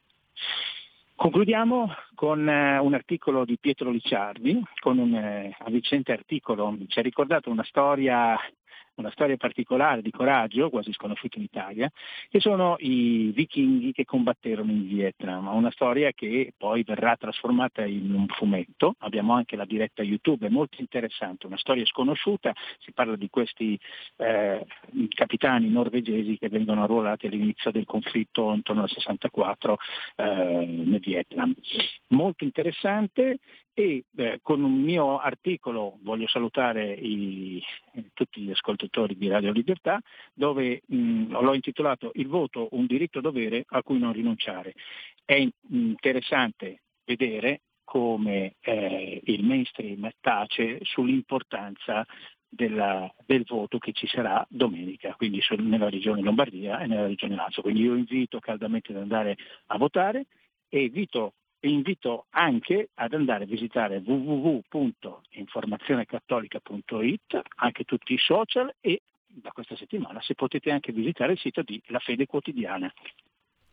Concludiamo con eh, un articolo di Pietro Licciardi, con un eh, avvincente articolo, ci ha ricordato una storia una storia particolare di coraggio, quasi sconosciuta in Italia, che sono i vichinghi che combatterono in Vietnam, una storia che poi verrà trasformata in un fumetto. Abbiamo anche la diretta YouTube, è molto interessante, una storia sconosciuta, si parla di questi eh, capitani norvegesi che vengono arruolati all'inizio del conflitto intorno al sessantaquattro eh, nel Vietnam. Molto interessante. E eh, con un mio articolo voglio salutare i, tutti gli ascoltatori di Radio Libertà, dove mh, l'ho intitolato "Il voto, un diritto dovere a cui non rinunciare". È interessante vedere come eh, il mainstream tace sull'importanza della, del voto che ci sarà domenica, quindi su, nella regione Lombardia e nella regione Lazio. Quindi io invito caldamente ad andare a votare e invito E invito anche ad andare a visitare w w w punto informazione cattolica punto i t, anche tutti i social, e da questa settimana se potete anche visitare il sito di La Fede Quotidiana.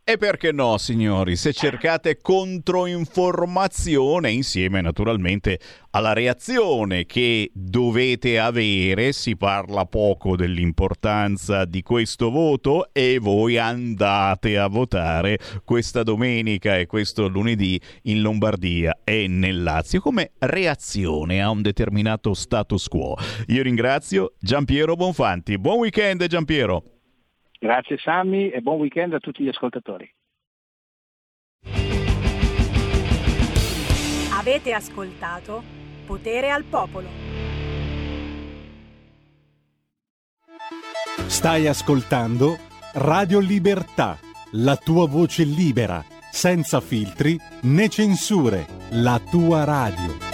E perché no, signori, se cercate controinformazione insieme naturalmente alla reazione che dovete avere, si parla poco dell'importanza di questo voto e voi andate a votare questa domenica e questo lunedì in Lombardia e nel Lazio come reazione a un determinato status quo. Io ringrazio Giampiero Bonfanti, buon weekend Giampiero. Grazie Sammy e buon weekend a tutti gli ascoltatori. Avete ascoltato Potere al Popolo. Stai ascoltando Radio Libertà, la tua voce libera, senza filtri né censure, la tua radio.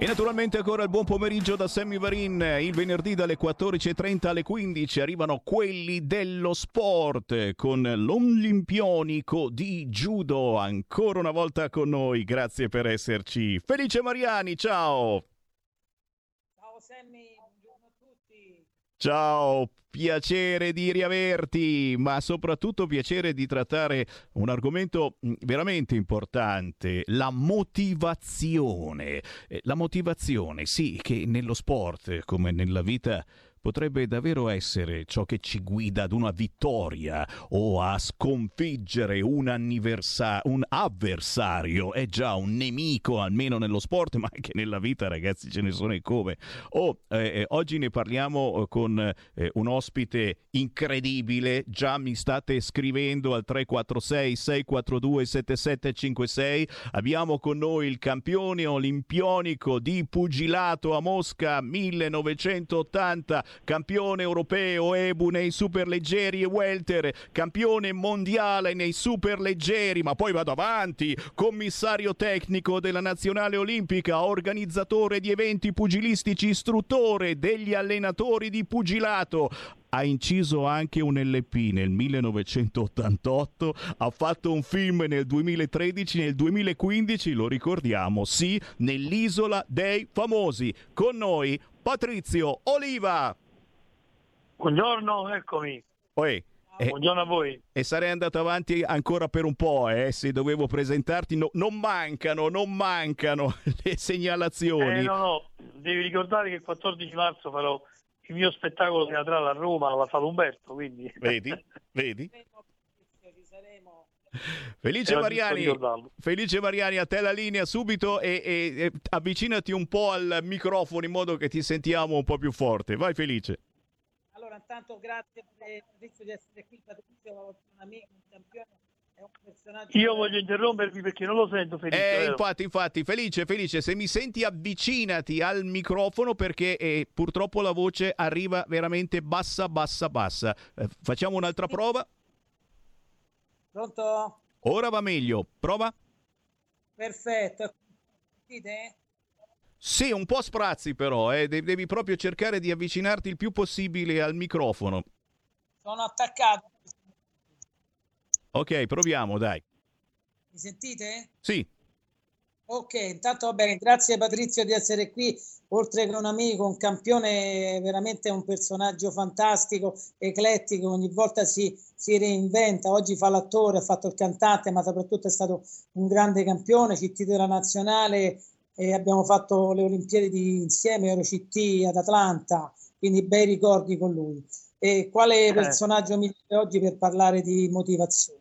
E naturalmente ancora il buon pomeriggio da Sammy Varin. Il venerdì dalle quattordici e trenta alle quindici arrivano quelli dello sport con l'olimpionico di judo ancora una volta con noi. Grazie per esserci. Felice Mariani, ciao! Ciao Sammy, buongiorno a tutti. Ciao, piacere di riaverti, ma soprattutto piacere di trattare un argomento veramente importante, la motivazione. La motivazione, sì, che nello sport, come nella vita, potrebbe davvero essere ciò che ci guida ad una vittoria o a sconfiggere un, anniversa- un avversario. È già un nemico, almeno nello sport, ma anche nella vita, ragazzi, ce ne sono e come. Oh, eh, oggi ne parliamo con eh, un ospite incredibile. Già mi state scrivendo al tre quattro sei sei quattro due sette sette cinque sei. Abbiamo con noi il campione olimpionico di pugilato a Mosca millenovecentottanta, campione europeo E B U nei superleggeri e welter, campione mondiale nei superleggeri, ma poi vado avanti, commissario tecnico della nazionale olimpica, organizzatore di eventi pugilistici, istruttore degli allenatori di pugilato. Ha inciso anche un L P nel millenovecentottantotto, ha fatto un film nel duemilatredici, nel duemilaquindici, lo ricordiamo, sì, nell'Isola dei Famosi. Con noi Patrizio Oliva. Buongiorno, eccomi. Oi. Eh, Buongiorno a voi. E sarei andato avanti ancora per un po', eh, se dovevo presentarti. No, non mancano, non mancano le segnalazioni. Eh, no, no, devi ricordare che il quattordici marzo farò il mio spettacolo teatrale a Roma, alla Sala Umberto, quindi... Vedi, vedi. Felice Mariani, Felice Mariani, a te la linea subito e, e, e avvicinati un po' al microfono in modo che ti sentiamo un po' più forte. Vai Felice. Allora, intanto grazie per Patrizio di essere qui. Patrizio è un amico, un campione, è un personaggio. Io voglio interrompervi perché non lo sento, Felice. Eh, infatti, infatti, Felice, Felice, se mi senti avvicinati al microfono perché eh, purtroppo la voce arriva veramente bassa, bassa, bassa. Eh, facciamo un'altra prova. Pronto? Ora va meglio. Prova? Perfetto. Sentite? Sì, un po' sprazzi però, eh. De- devi proprio cercare di avvicinarti il più possibile al microfono. Sono attaccato. Ok, proviamo, dai. Mi sentite? Sì. Ok, intanto va bene, grazie Patrizio di essere qui, oltre che un amico, un campione, veramente un personaggio fantastico, eclettico, ogni volta si, si reinventa, oggi fa l'attore, ha fatto il cantante, ma soprattutto è stato un grande campione, C T della nazionale, e abbiamo fatto le Olimpiadi di, insieme, Euro C T ad Atlanta, quindi bei ricordi con lui. E quale personaggio migliore oggi per parlare di motivazione?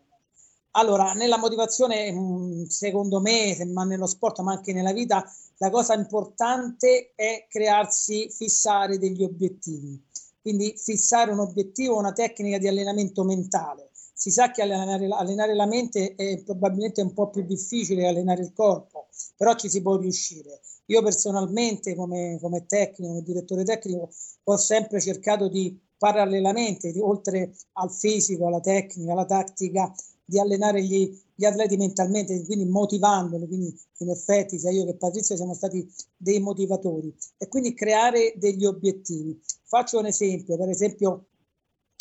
Allora, nella motivazione, secondo me, ma nello sport, ma anche nella vita, la cosa importante è crearsi, fissare degli obiettivi. Quindi fissare un obiettivo, una tecnica di allenamento mentale. Si sa che allenare, allenare la mente è probabilmente un po' più difficile che allenare il corpo, però ci si può riuscire. Io personalmente, come, come tecnico, come direttore tecnico, ho sempre cercato di, parallelamente, di, oltre al fisico, alla tecnica, alla tattica, di allenare gli, gli atleti mentalmente, quindi motivandoli, quindi in effetti sia io che Patrizio siamo stati dei motivatori, e quindi creare degli obiettivi. Faccio un esempio, per esempio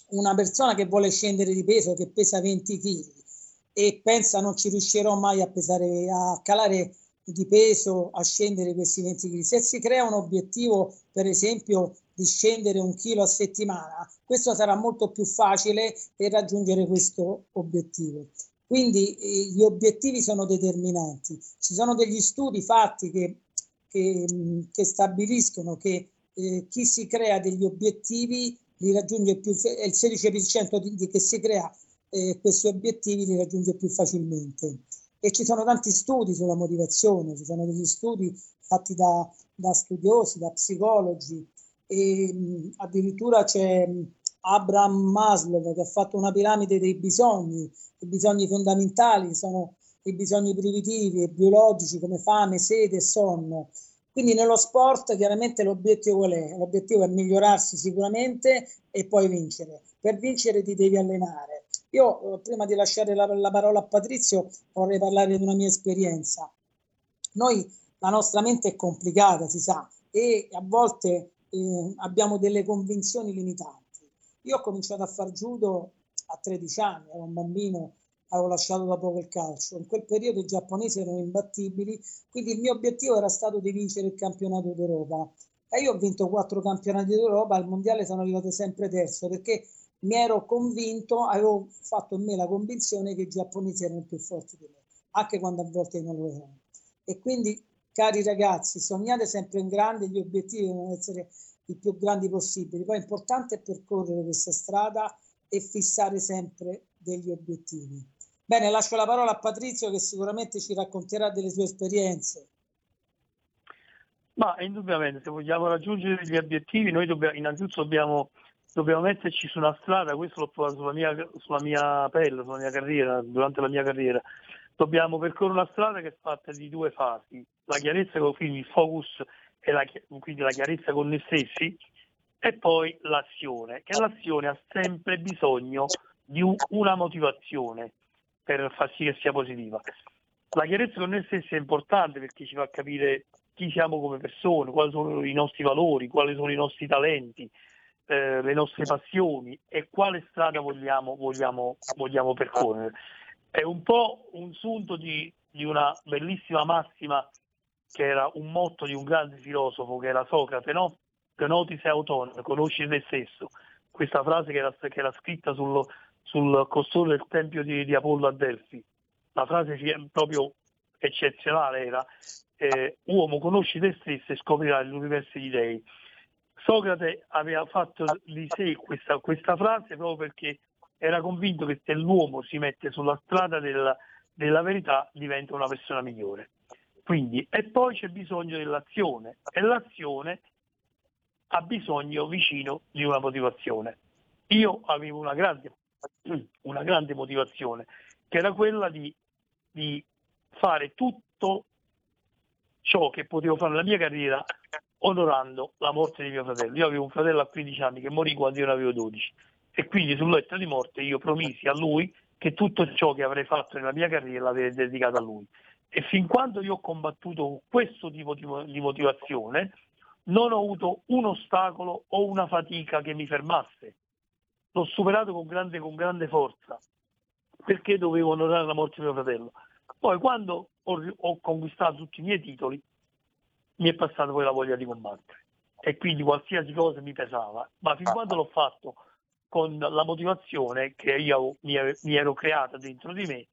una persona che vuole scendere di peso, che pesa venti chilogrammi e pensa non ci riuscirò mai a pesare, a calare di peso, a scendere questi venti chilogrammi, se si crea un obiettivo, per esempio di scendere un chilo a settimana, questo sarà molto più facile per raggiungere questo obiettivo. Quindi eh, gli obiettivi sono determinanti. Ci sono degli studi fatti che, che, che stabiliscono che eh, chi si crea degli obiettivi li raggiunge più, è il sedici per cento di, di che si crea eh, questi obiettivi li raggiunge più facilmente. E ci sono tanti studi sulla motivazione, ci sono degli studi fatti da, da studiosi, da psicologi, e mh, addirittura c'è mh, Abraham Maslow che ha fatto una piramide dei bisogni, i bisogni fondamentali sono i bisogni primitivi e biologici come fame, sete e sonno. Quindi nello sport chiaramente l'obiettivo qual è? L'obiettivo è migliorarsi sicuramente e poi vincere. Per vincere ti devi allenare. Io eh, prima di lasciare la, la parola a Patrizio vorrei parlare di una mia esperienza. Noi, la nostra mente è complicata, si sa, e a volte Eh, abbiamo delle convinzioni limitanti. Io ho cominciato a far judo a tredici anni, ero un bambino, avevo lasciato da poco il calcio. In quel periodo i giapponesi erano imbattibili, quindi il mio obiettivo era stato di vincere il campionato d'Europa. E io ho vinto quattro campionati d'Europa, al mondiale sono arrivato sempre terzo, perché mi ero convinto, avevo fatto in me la convinzione che i giapponesi erano più forti di me, anche quando a volte non lo erano. E quindi, cari ragazzi, sognate sempre in grande, gli obiettivi devono essere i più grandi possibili. Poi è importante percorrere questa strada e fissare sempre degli obiettivi. Bene, lascio la parola a Patrizio che sicuramente ci racconterà delle sue esperienze. Ma indubbiamente, se vogliamo raggiungere gli obiettivi, noi dobbiamo, innanzitutto dobbiamo, dobbiamo metterci su una strada, questo l'ho provato sulla mia, sulla mia pelle, sulla mia carriera, durante la mia carriera. Dobbiamo percorrere una strada che è fatta di due fasi, la chiarezza, quindi il focus e la, quindi la chiarezza con noi stessi, e poi l'azione, che l'azione ha sempre bisogno di un, una motivazione per far sì che sia positiva. La chiarezza con noi stessi è importante perché ci fa capire chi siamo come persone, quali sono i nostri valori, quali sono i nostri talenti, eh, le nostre passioni e quale strada vogliamo, vogliamo, vogliamo percorrere. È un po' un sunto di, di una bellissima massima che era un motto di un grande filosofo che era Socrate, no? Conosci se autonomo, conosci te stesso. questa frase che era, che era scritta sul, sul costone del tempio di, di Apollo a Delfi. La frase proprio eccezionale era eh, uomo, conosci te stesso e scoprirai l'universo degli dei. Socrate aveva fatto di sé questa, questa frase proprio perché era convinto che se l'uomo si mette sulla strada del, della verità diventa una persona migliore. Quindi, e poi c'è bisogno dell'azione, e l'azione ha bisogno vicino di una motivazione. Io avevo una grande, una grande motivazione, che era quella di, di fare tutto ciò che potevo fare nella mia carriera onorando la morte di mio fratello. Io avevo un fratello a quindici anni che morì quando io ne avevo dodici, e quindi sul letto di morte io promisi a lui che tutto ciò che avrei fatto nella mia carriera l'avrei dedicato a lui. E fin quando io ho combattuto con questo tipo di motivazione non ho avuto un ostacolo o una fatica che mi fermasse. L'ho superato con grande, con grande forza, perché dovevo onorare la morte di mio fratello. Poi quando ho, ho conquistato tutti i miei titoli mi è passata poi la voglia di combattere, e quindi qualsiasi cosa mi pesava, ma fin quando l'ho fatto con la motivazione che io mi, mi ero creata dentro di me,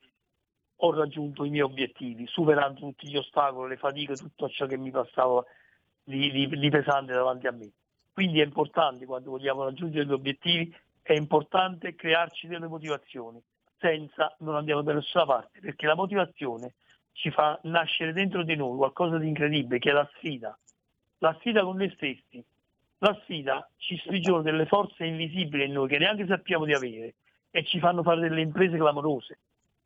ho raggiunto i miei obiettivi, superando tutti gli ostacoli, le fatiche, tutto ciò che mi passava di, di, di pesante davanti a me. Quindi è importante, quando vogliamo raggiungere gli obiettivi, è importante crearci delle motivazioni, senza non andiamo da nessuna parte, perché la motivazione ci fa nascere dentro di noi qualcosa di incredibile, che è la sfida, la sfida con noi stessi. La sfida ci sprigiona delle forze invisibili in noi che neanche sappiamo di avere, e ci fanno fare delle imprese clamorose.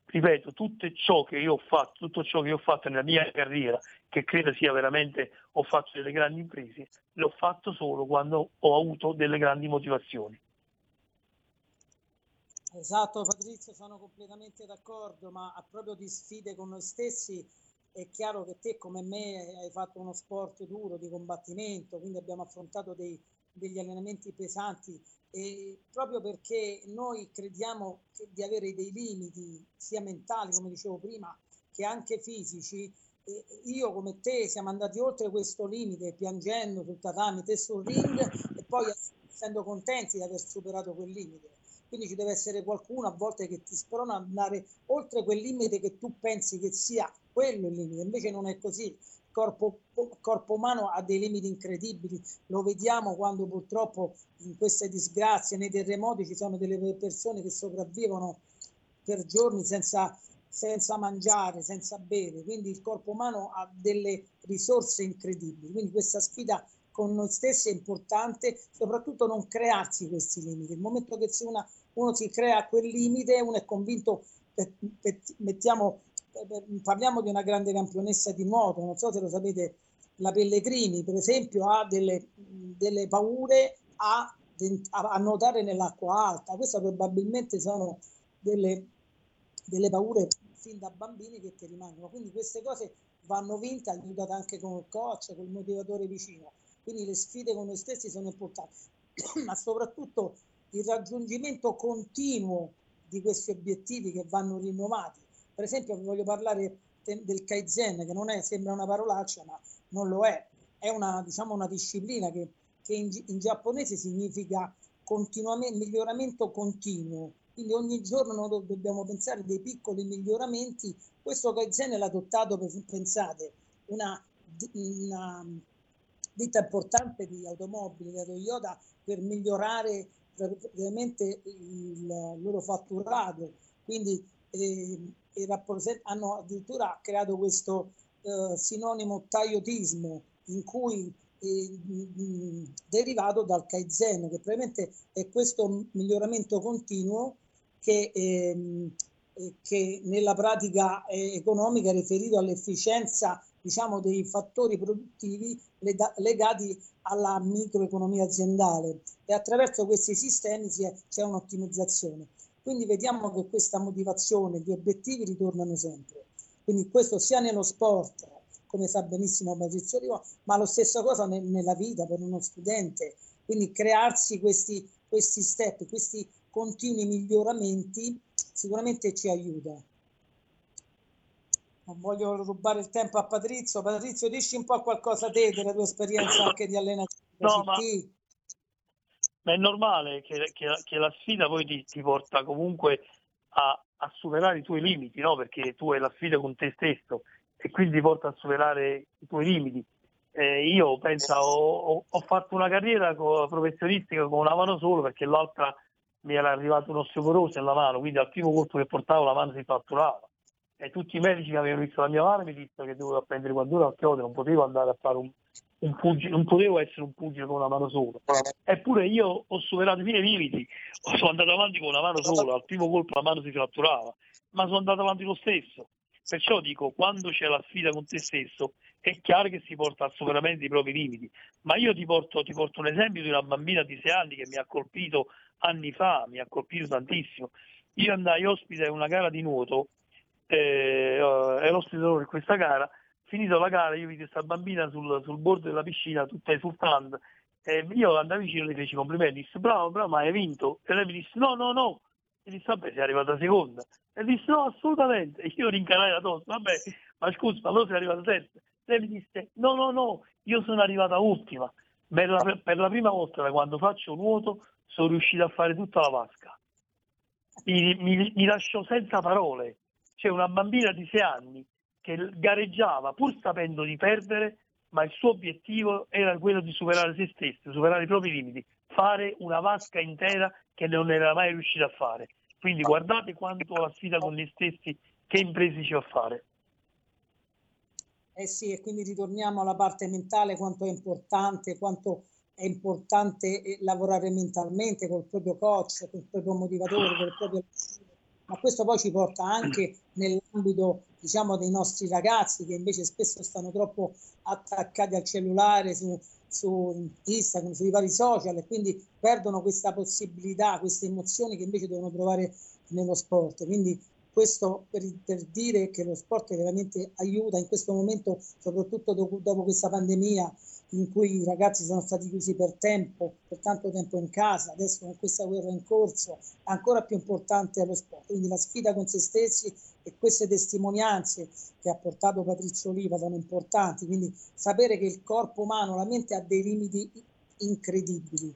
Ripeto, tutto ciò che io ho fatto, tutto ciò che io ho fatto nella mia carriera, che credo sia veramente, ho fatto delle grandi imprese, l'ho fatto solo quando ho avuto delle grandi motivazioni. Esatto, Patrizio, sono completamente d'accordo, ma a proprio di sfide con noi stessi è chiaro che te come me hai fatto uno sport duro di combattimento, quindi abbiamo affrontato dei, degli allenamenti pesanti. E proprio perché noi crediamo che di avere dei limiti sia mentali, come dicevo prima, che anche fisici, e io come te siamo andati oltre questo limite piangendo sul tatami, te sul ring, e poi essendo contenti di aver superato quel limite. Quindi ci deve essere qualcuno a volte che ti sprona ad andare oltre quel limite che tu pensi che sia quello il limite, invece non è così. Corpo, corpo umano ha dei limiti incredibili, lo vediamo quando purtroppo in queste disgrazie, nei terremoti, ci sono delle persone che sopravvivono per giorni senza, senza mangiare, senza bere. Quindi il corpo umano ha delle risorse incredibili, quindi questa sfida con noi stessi è importante, soprattutto non crearsi questi limiti. Il momento che se una, uno si crea quel limite, uno è convinto, per, per, mettiamo parliamo di una grande campionessa di nuoto, non so se lo sapete, la Pellegrin per esempio ha delle, delle paure a, a nuotare nell'acqua alta. Queste probabilmente sono delle, delle paure fin da bambini che ti rimangono, quindi queste cose vanno vinte, aiutate anche con il coach, con il motivatore vicino. Quindi le sfide con noi stessi sono importanti, ma soprattutto il raggiungimento continuo di questi obiettivi che vanno rinnovati. Per esempio voglio parlare del Kaizen, che non è, sembra una parolaccia, ma non lo è. È una, diciamo, una disciplina che, che in, in giapponese significa continuamente, miglioramento continuo. Quindi ogni giorno noi dobbiamo pensare dei piccoli miglioramenti. Questo Kaizen l'ha adottato, per, pensate, una, una ditta importante di automobili, la Toyota, per migliorare veramente il loro fatturato. Quindi eh, E rappresent- hanno addirittura creato questo eh, sinonimo taiotismo, in cui eh, mh, derivato dal Kaizen, che probabilmente è questo miglioramento continuo che, eh, che nella pratica eh, economica è riferito all'efficienza, diciamo, dei fattori produttivi lega- legati alla microeconomia aziendale, e attraverso questi sistemi si è, c'è un'ottimizzazione. Quindi vediamo che questa motivazione, gli obiettivi ritornano sempre. Quindi questo sia nello sport, come sa benissimo Patrizio Oliva, ma la stessa cosa nel, nella vita per uno studente. Quindi crearsi questi, questi step, questi continui miglioramenti sicuramente ci aiuta. Non voglio rubare il tempo a Patrizio. Patrizio, dici un po' qualcosa te, della tua esperienza anche di allenatore. No, ma... ma è normale che, che, che la sfida poi ti, ti porta comunque a, a superare i tuoi limiti, no? Perché tu hai la sfida con te stesso e quindi ti porta a superare i tuoi limiti. Eh, io penso, ho, ho fatto una carriera co- professionistica con una mano solo, perché l'altra mi era arrivata un'osteoporosi alla mano, quindi al primo colpo che portavo la mano si fratturava, e tutti i medici che avevano visto la mia mano mi dissero che dovevo prendere quando ero a chiodo, non potevo andare a fare un, un pugile, non potevo essere un pugile con una mano sola. Eppure io ho superato i miei limiti, sono andato avanti con una mano sola, al primo colpo la mano si fratturava, ma sono andato avanti lo stesso. Perciò dico, quando c'è la sfida con te stesso è chiaro che si porta al superamento dei propri limiti, ma io ti porto, ti porto un esempio di una bambina di sei anni che mi ha colpito anni fa, mi ha colpito tantissimo. Io andai ospite a una gara di nuoto, eh, ero ospite in questa gara, finito la gara io vidi questa bambina sul, sul bordo della piscina, tutta esultante, e io andai vicino e le feci complimenti, disse bravo, bravo, ma hai vinto? E lei mi disse no, no, no. E disse, vabbè, sei arrivata seconda. E disse, no, assolutamente. E io rincarai la tosse, vabbè, ma scusa, ma allora sei arrivata terza. Lei mi disse, no, no, no, io sono arrivata ultima. Per la, per la prima volta da quando faccio nuoto sono riuscita a fare tutta la vasca. Mi, mi, mi lasciò senza parole. C'è una bambina di sei anni che gareggiava pur sapendo di perdere, ma il suo obiettivo era quello di superare se stesso, superare i propri limiti, fare una vasca intera che non era mai riuscita a fare. Quindi guardate quanto la sfida con noi stessi, che imprese ci fa fare. Eh sì, e quindi ritorniamo alla parte mentale, quanto è importante, quanto è importante lavorare mentalmente col proprio coach, col proprio motivatore, col proprio... Ma questo poi ci porta anche nell'ambito, diciamo, dei nostri ragazzi, che invece spesso stanno troppo attaccati al cellulare, su, su Instagram, sui vari social, e quindi perdono questa possibilità, queste emozioni che invece devono provare nello sport. Quindi questo per, per dire che lo sport veramente aiuta in questo momento, soprattutto dopo, dopo questa pandemia in cui i ragazzi sono stati chiusi per tempo, per tanto tempo in casa, adesso con questa guerra in corso è ancora più importante lo sport. Quindi la sfida con se stessi e queste testimonianze che ha portato Patrizio Oliva sono importanti, quindi sapere che il corpo umano, la mente ha dei limiti incredibili.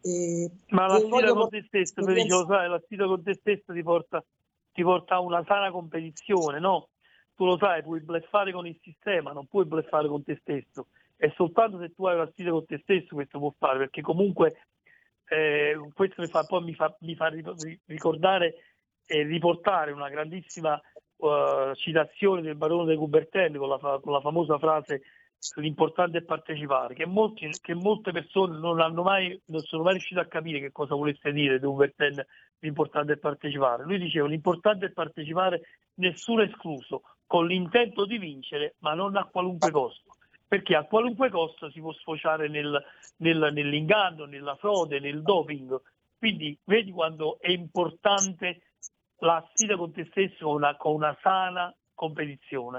E ma la sfida con te stesso, per penso... sai, la sfida con te stesso ti porta, ti porta a una sana competizione, no? Tu lo sai, puoi bleffare con il sistema, non puoi bleffare con te stesso. È soltanto se tu hai una sfida con te stesso questo può fare, perché comunque eh, questo mi fa, poi mi fa, mi fa ricordare e riportare una grandissima uh, citazione del barone De Coubertin con la, con la famosa frase l'importante è partecipare, che, molti, che molte persone non hanno mai, non sono mai riuscite a capire che cosa volesse dire De Coubertin l'importante è partecipare. Lui diceva l'importante è partecipare, nessuno escluso, con l'intento di vincere, ma non a qualunque costo. Perché a qualunque costo si può sfociare nel, nel, nell'inganno, nella frode, nel doping. Quindi vedi quando è importante la sfida con te stesso, una, con una sana competizione.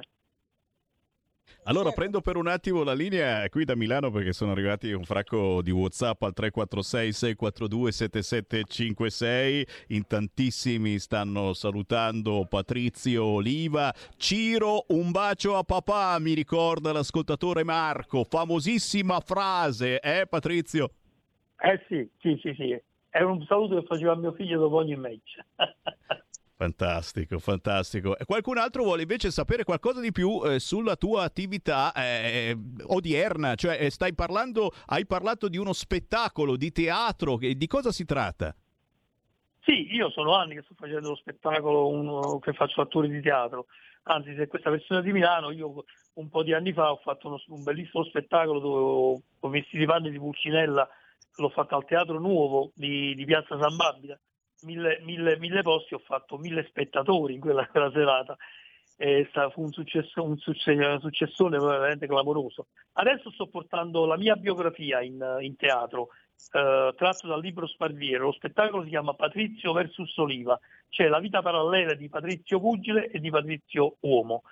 Allora prendo per un attimo la linea qui da Milano, perché sono arrivati un fracco di WhatsApp al tre quattro sei sei quattro due sette sette cinque sei. In tantissimi stanno salutando Patrizio Oliva. Ciro, un bacio a papà, mi ricorda l'ascoltatore Marco. Famosissima frase, eh Patrizio? Eh sì, sì, sì, sì. Era un saluto che faceva mio figlio dopo ogni match. Fantastico, fantastico. Qualcun altro vuole invece sapere qualcosa di più eh, sulla tua attività eh, odierna, cioè stai parlando, hai parlato di uno spettacolo, di teatro, che, di cosa si tratta? Sì, io sono anni che sto facendo uno spettacolo, uno, che faccio attore di teatro, anzi se questa persona di Milano, io un po' di anni fa ho fatto uno, un bellissimo spettacolo dove ho vestito i panni di Pulcinella, l'ho fatto al Teatro Nuovo di, di Piazza San Babila. Mille, mille, mille posti, ho fatto mille spettatori in quella, quella serata, eh, fu un successo, un successone veramente clamoroso. Adesso sto portando la mia biografia in, in teatro, eh, tratto dal libro Sparviero. Lo spettacolo si chiama Patrizio versus Oliva, cioè la vita parallela di Patrizio Pugile e di Patrizio Uomo.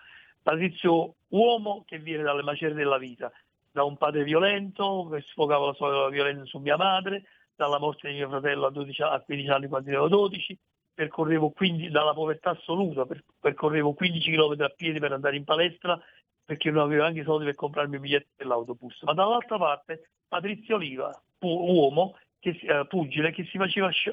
Patrizio Uomo che viene dalle macerie della vita, da un padre violento che sfogava la sua violenza su mia madre, dalla morte di mio fratello a, dodici, a quindici anni quando ero dodici, percorrevo quindi dalla povertà assoluta, per, percorrevo quindici chilometri a piedi per andare in palestra perché non avevo anche soldi per comprarmi il biglietto dell'autobus. Ma dall'altra parte Patrizio Oliva, uomo, che, eh, pugile che si faceva sci-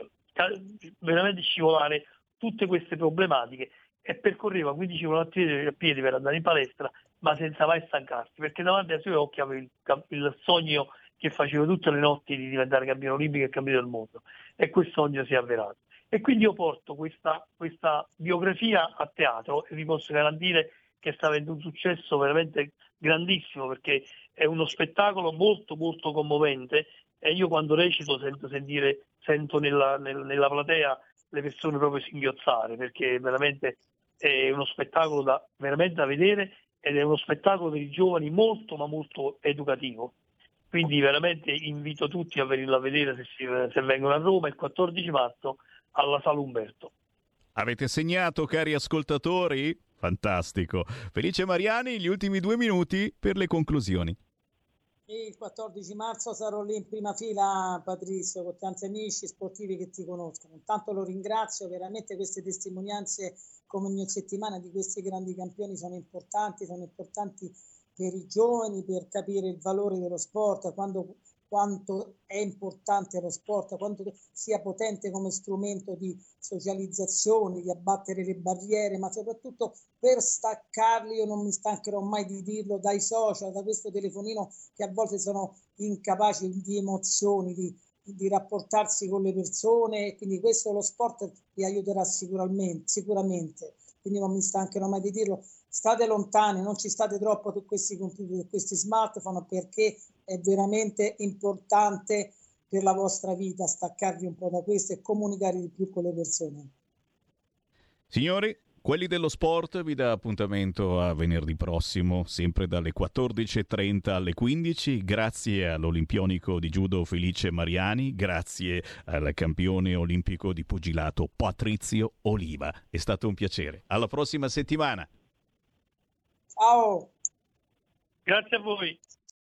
veramente scivolare tutte queste problematiche e percorreva quindici chilometri a piedi per andare in palestra, ma senza mai stancarsi, perché davanti ai suoi occhi aveva il, il sogno che facevo tutte le notti di diventare campione olimpico e campione del mondo, e questo sogno si è avverato. E quindi io porto questa, questa biografia a teatro e vi posso garantire che sta avendo un successo veramente grandissimo, perché è uno spettacolo molto molto commovente, e io quando recito sento sentire sento nella, nel, nella platea le persone proprio singhiozzare, perché veramente è uno spettacolo da veramente da vedere, ed è uno spettacolo per i giovani molto ma molto educativo. Quindi veramente invito tutti a venirla a vedere se, si, se vengono a Roma il quattordici marzo alla Sala Umberto. Avete segnato, cari ascoltatori? Fantastico. Felice Mariani, gli ultimi due minuti per le conclusioni. Il quattordici marzo sarò lì in prima fila, Patrizio, con tanti amici sportivi che ti conoscono. Intanto lo ringrazio, veramente queste testimonianze come ogni settimana di questi grandi campioni sono importanti, sono importanti per i giovani, per capire il valore dello sport, quando, quanto è importante lo sport, quanto sia potente come strumento di socializzazione, di abbattere le barriere, ma soprattutto per staccarli, io non mi stancherò mai di dirlo, dai social, da questo telefonino che a volte sono incapaci di emozioni, di, di rapportarsi con le persone, quindi questo lo sport vi aiuterà sicuramente, sicuramente. Quindi non mi stancherò mai di dirlo. State lontani, non ci state troppo su questi computer, questi smartphone, perché è veramente importante per la vostra vita staccarvi un po' da questo e comunicare di più con le persone. Signori, Quelli dello Sport vi dà appuntamento a venerdì prossimo, sempre dalle quattordici e trenta alle quindici. Grazie all'olimpionico di judo Felice Mariani, grazie al campione olimpico di pugilato Patrizio Oliva. È stato un piacere. Alla prossima settimana. Ciao. Grazie a voi.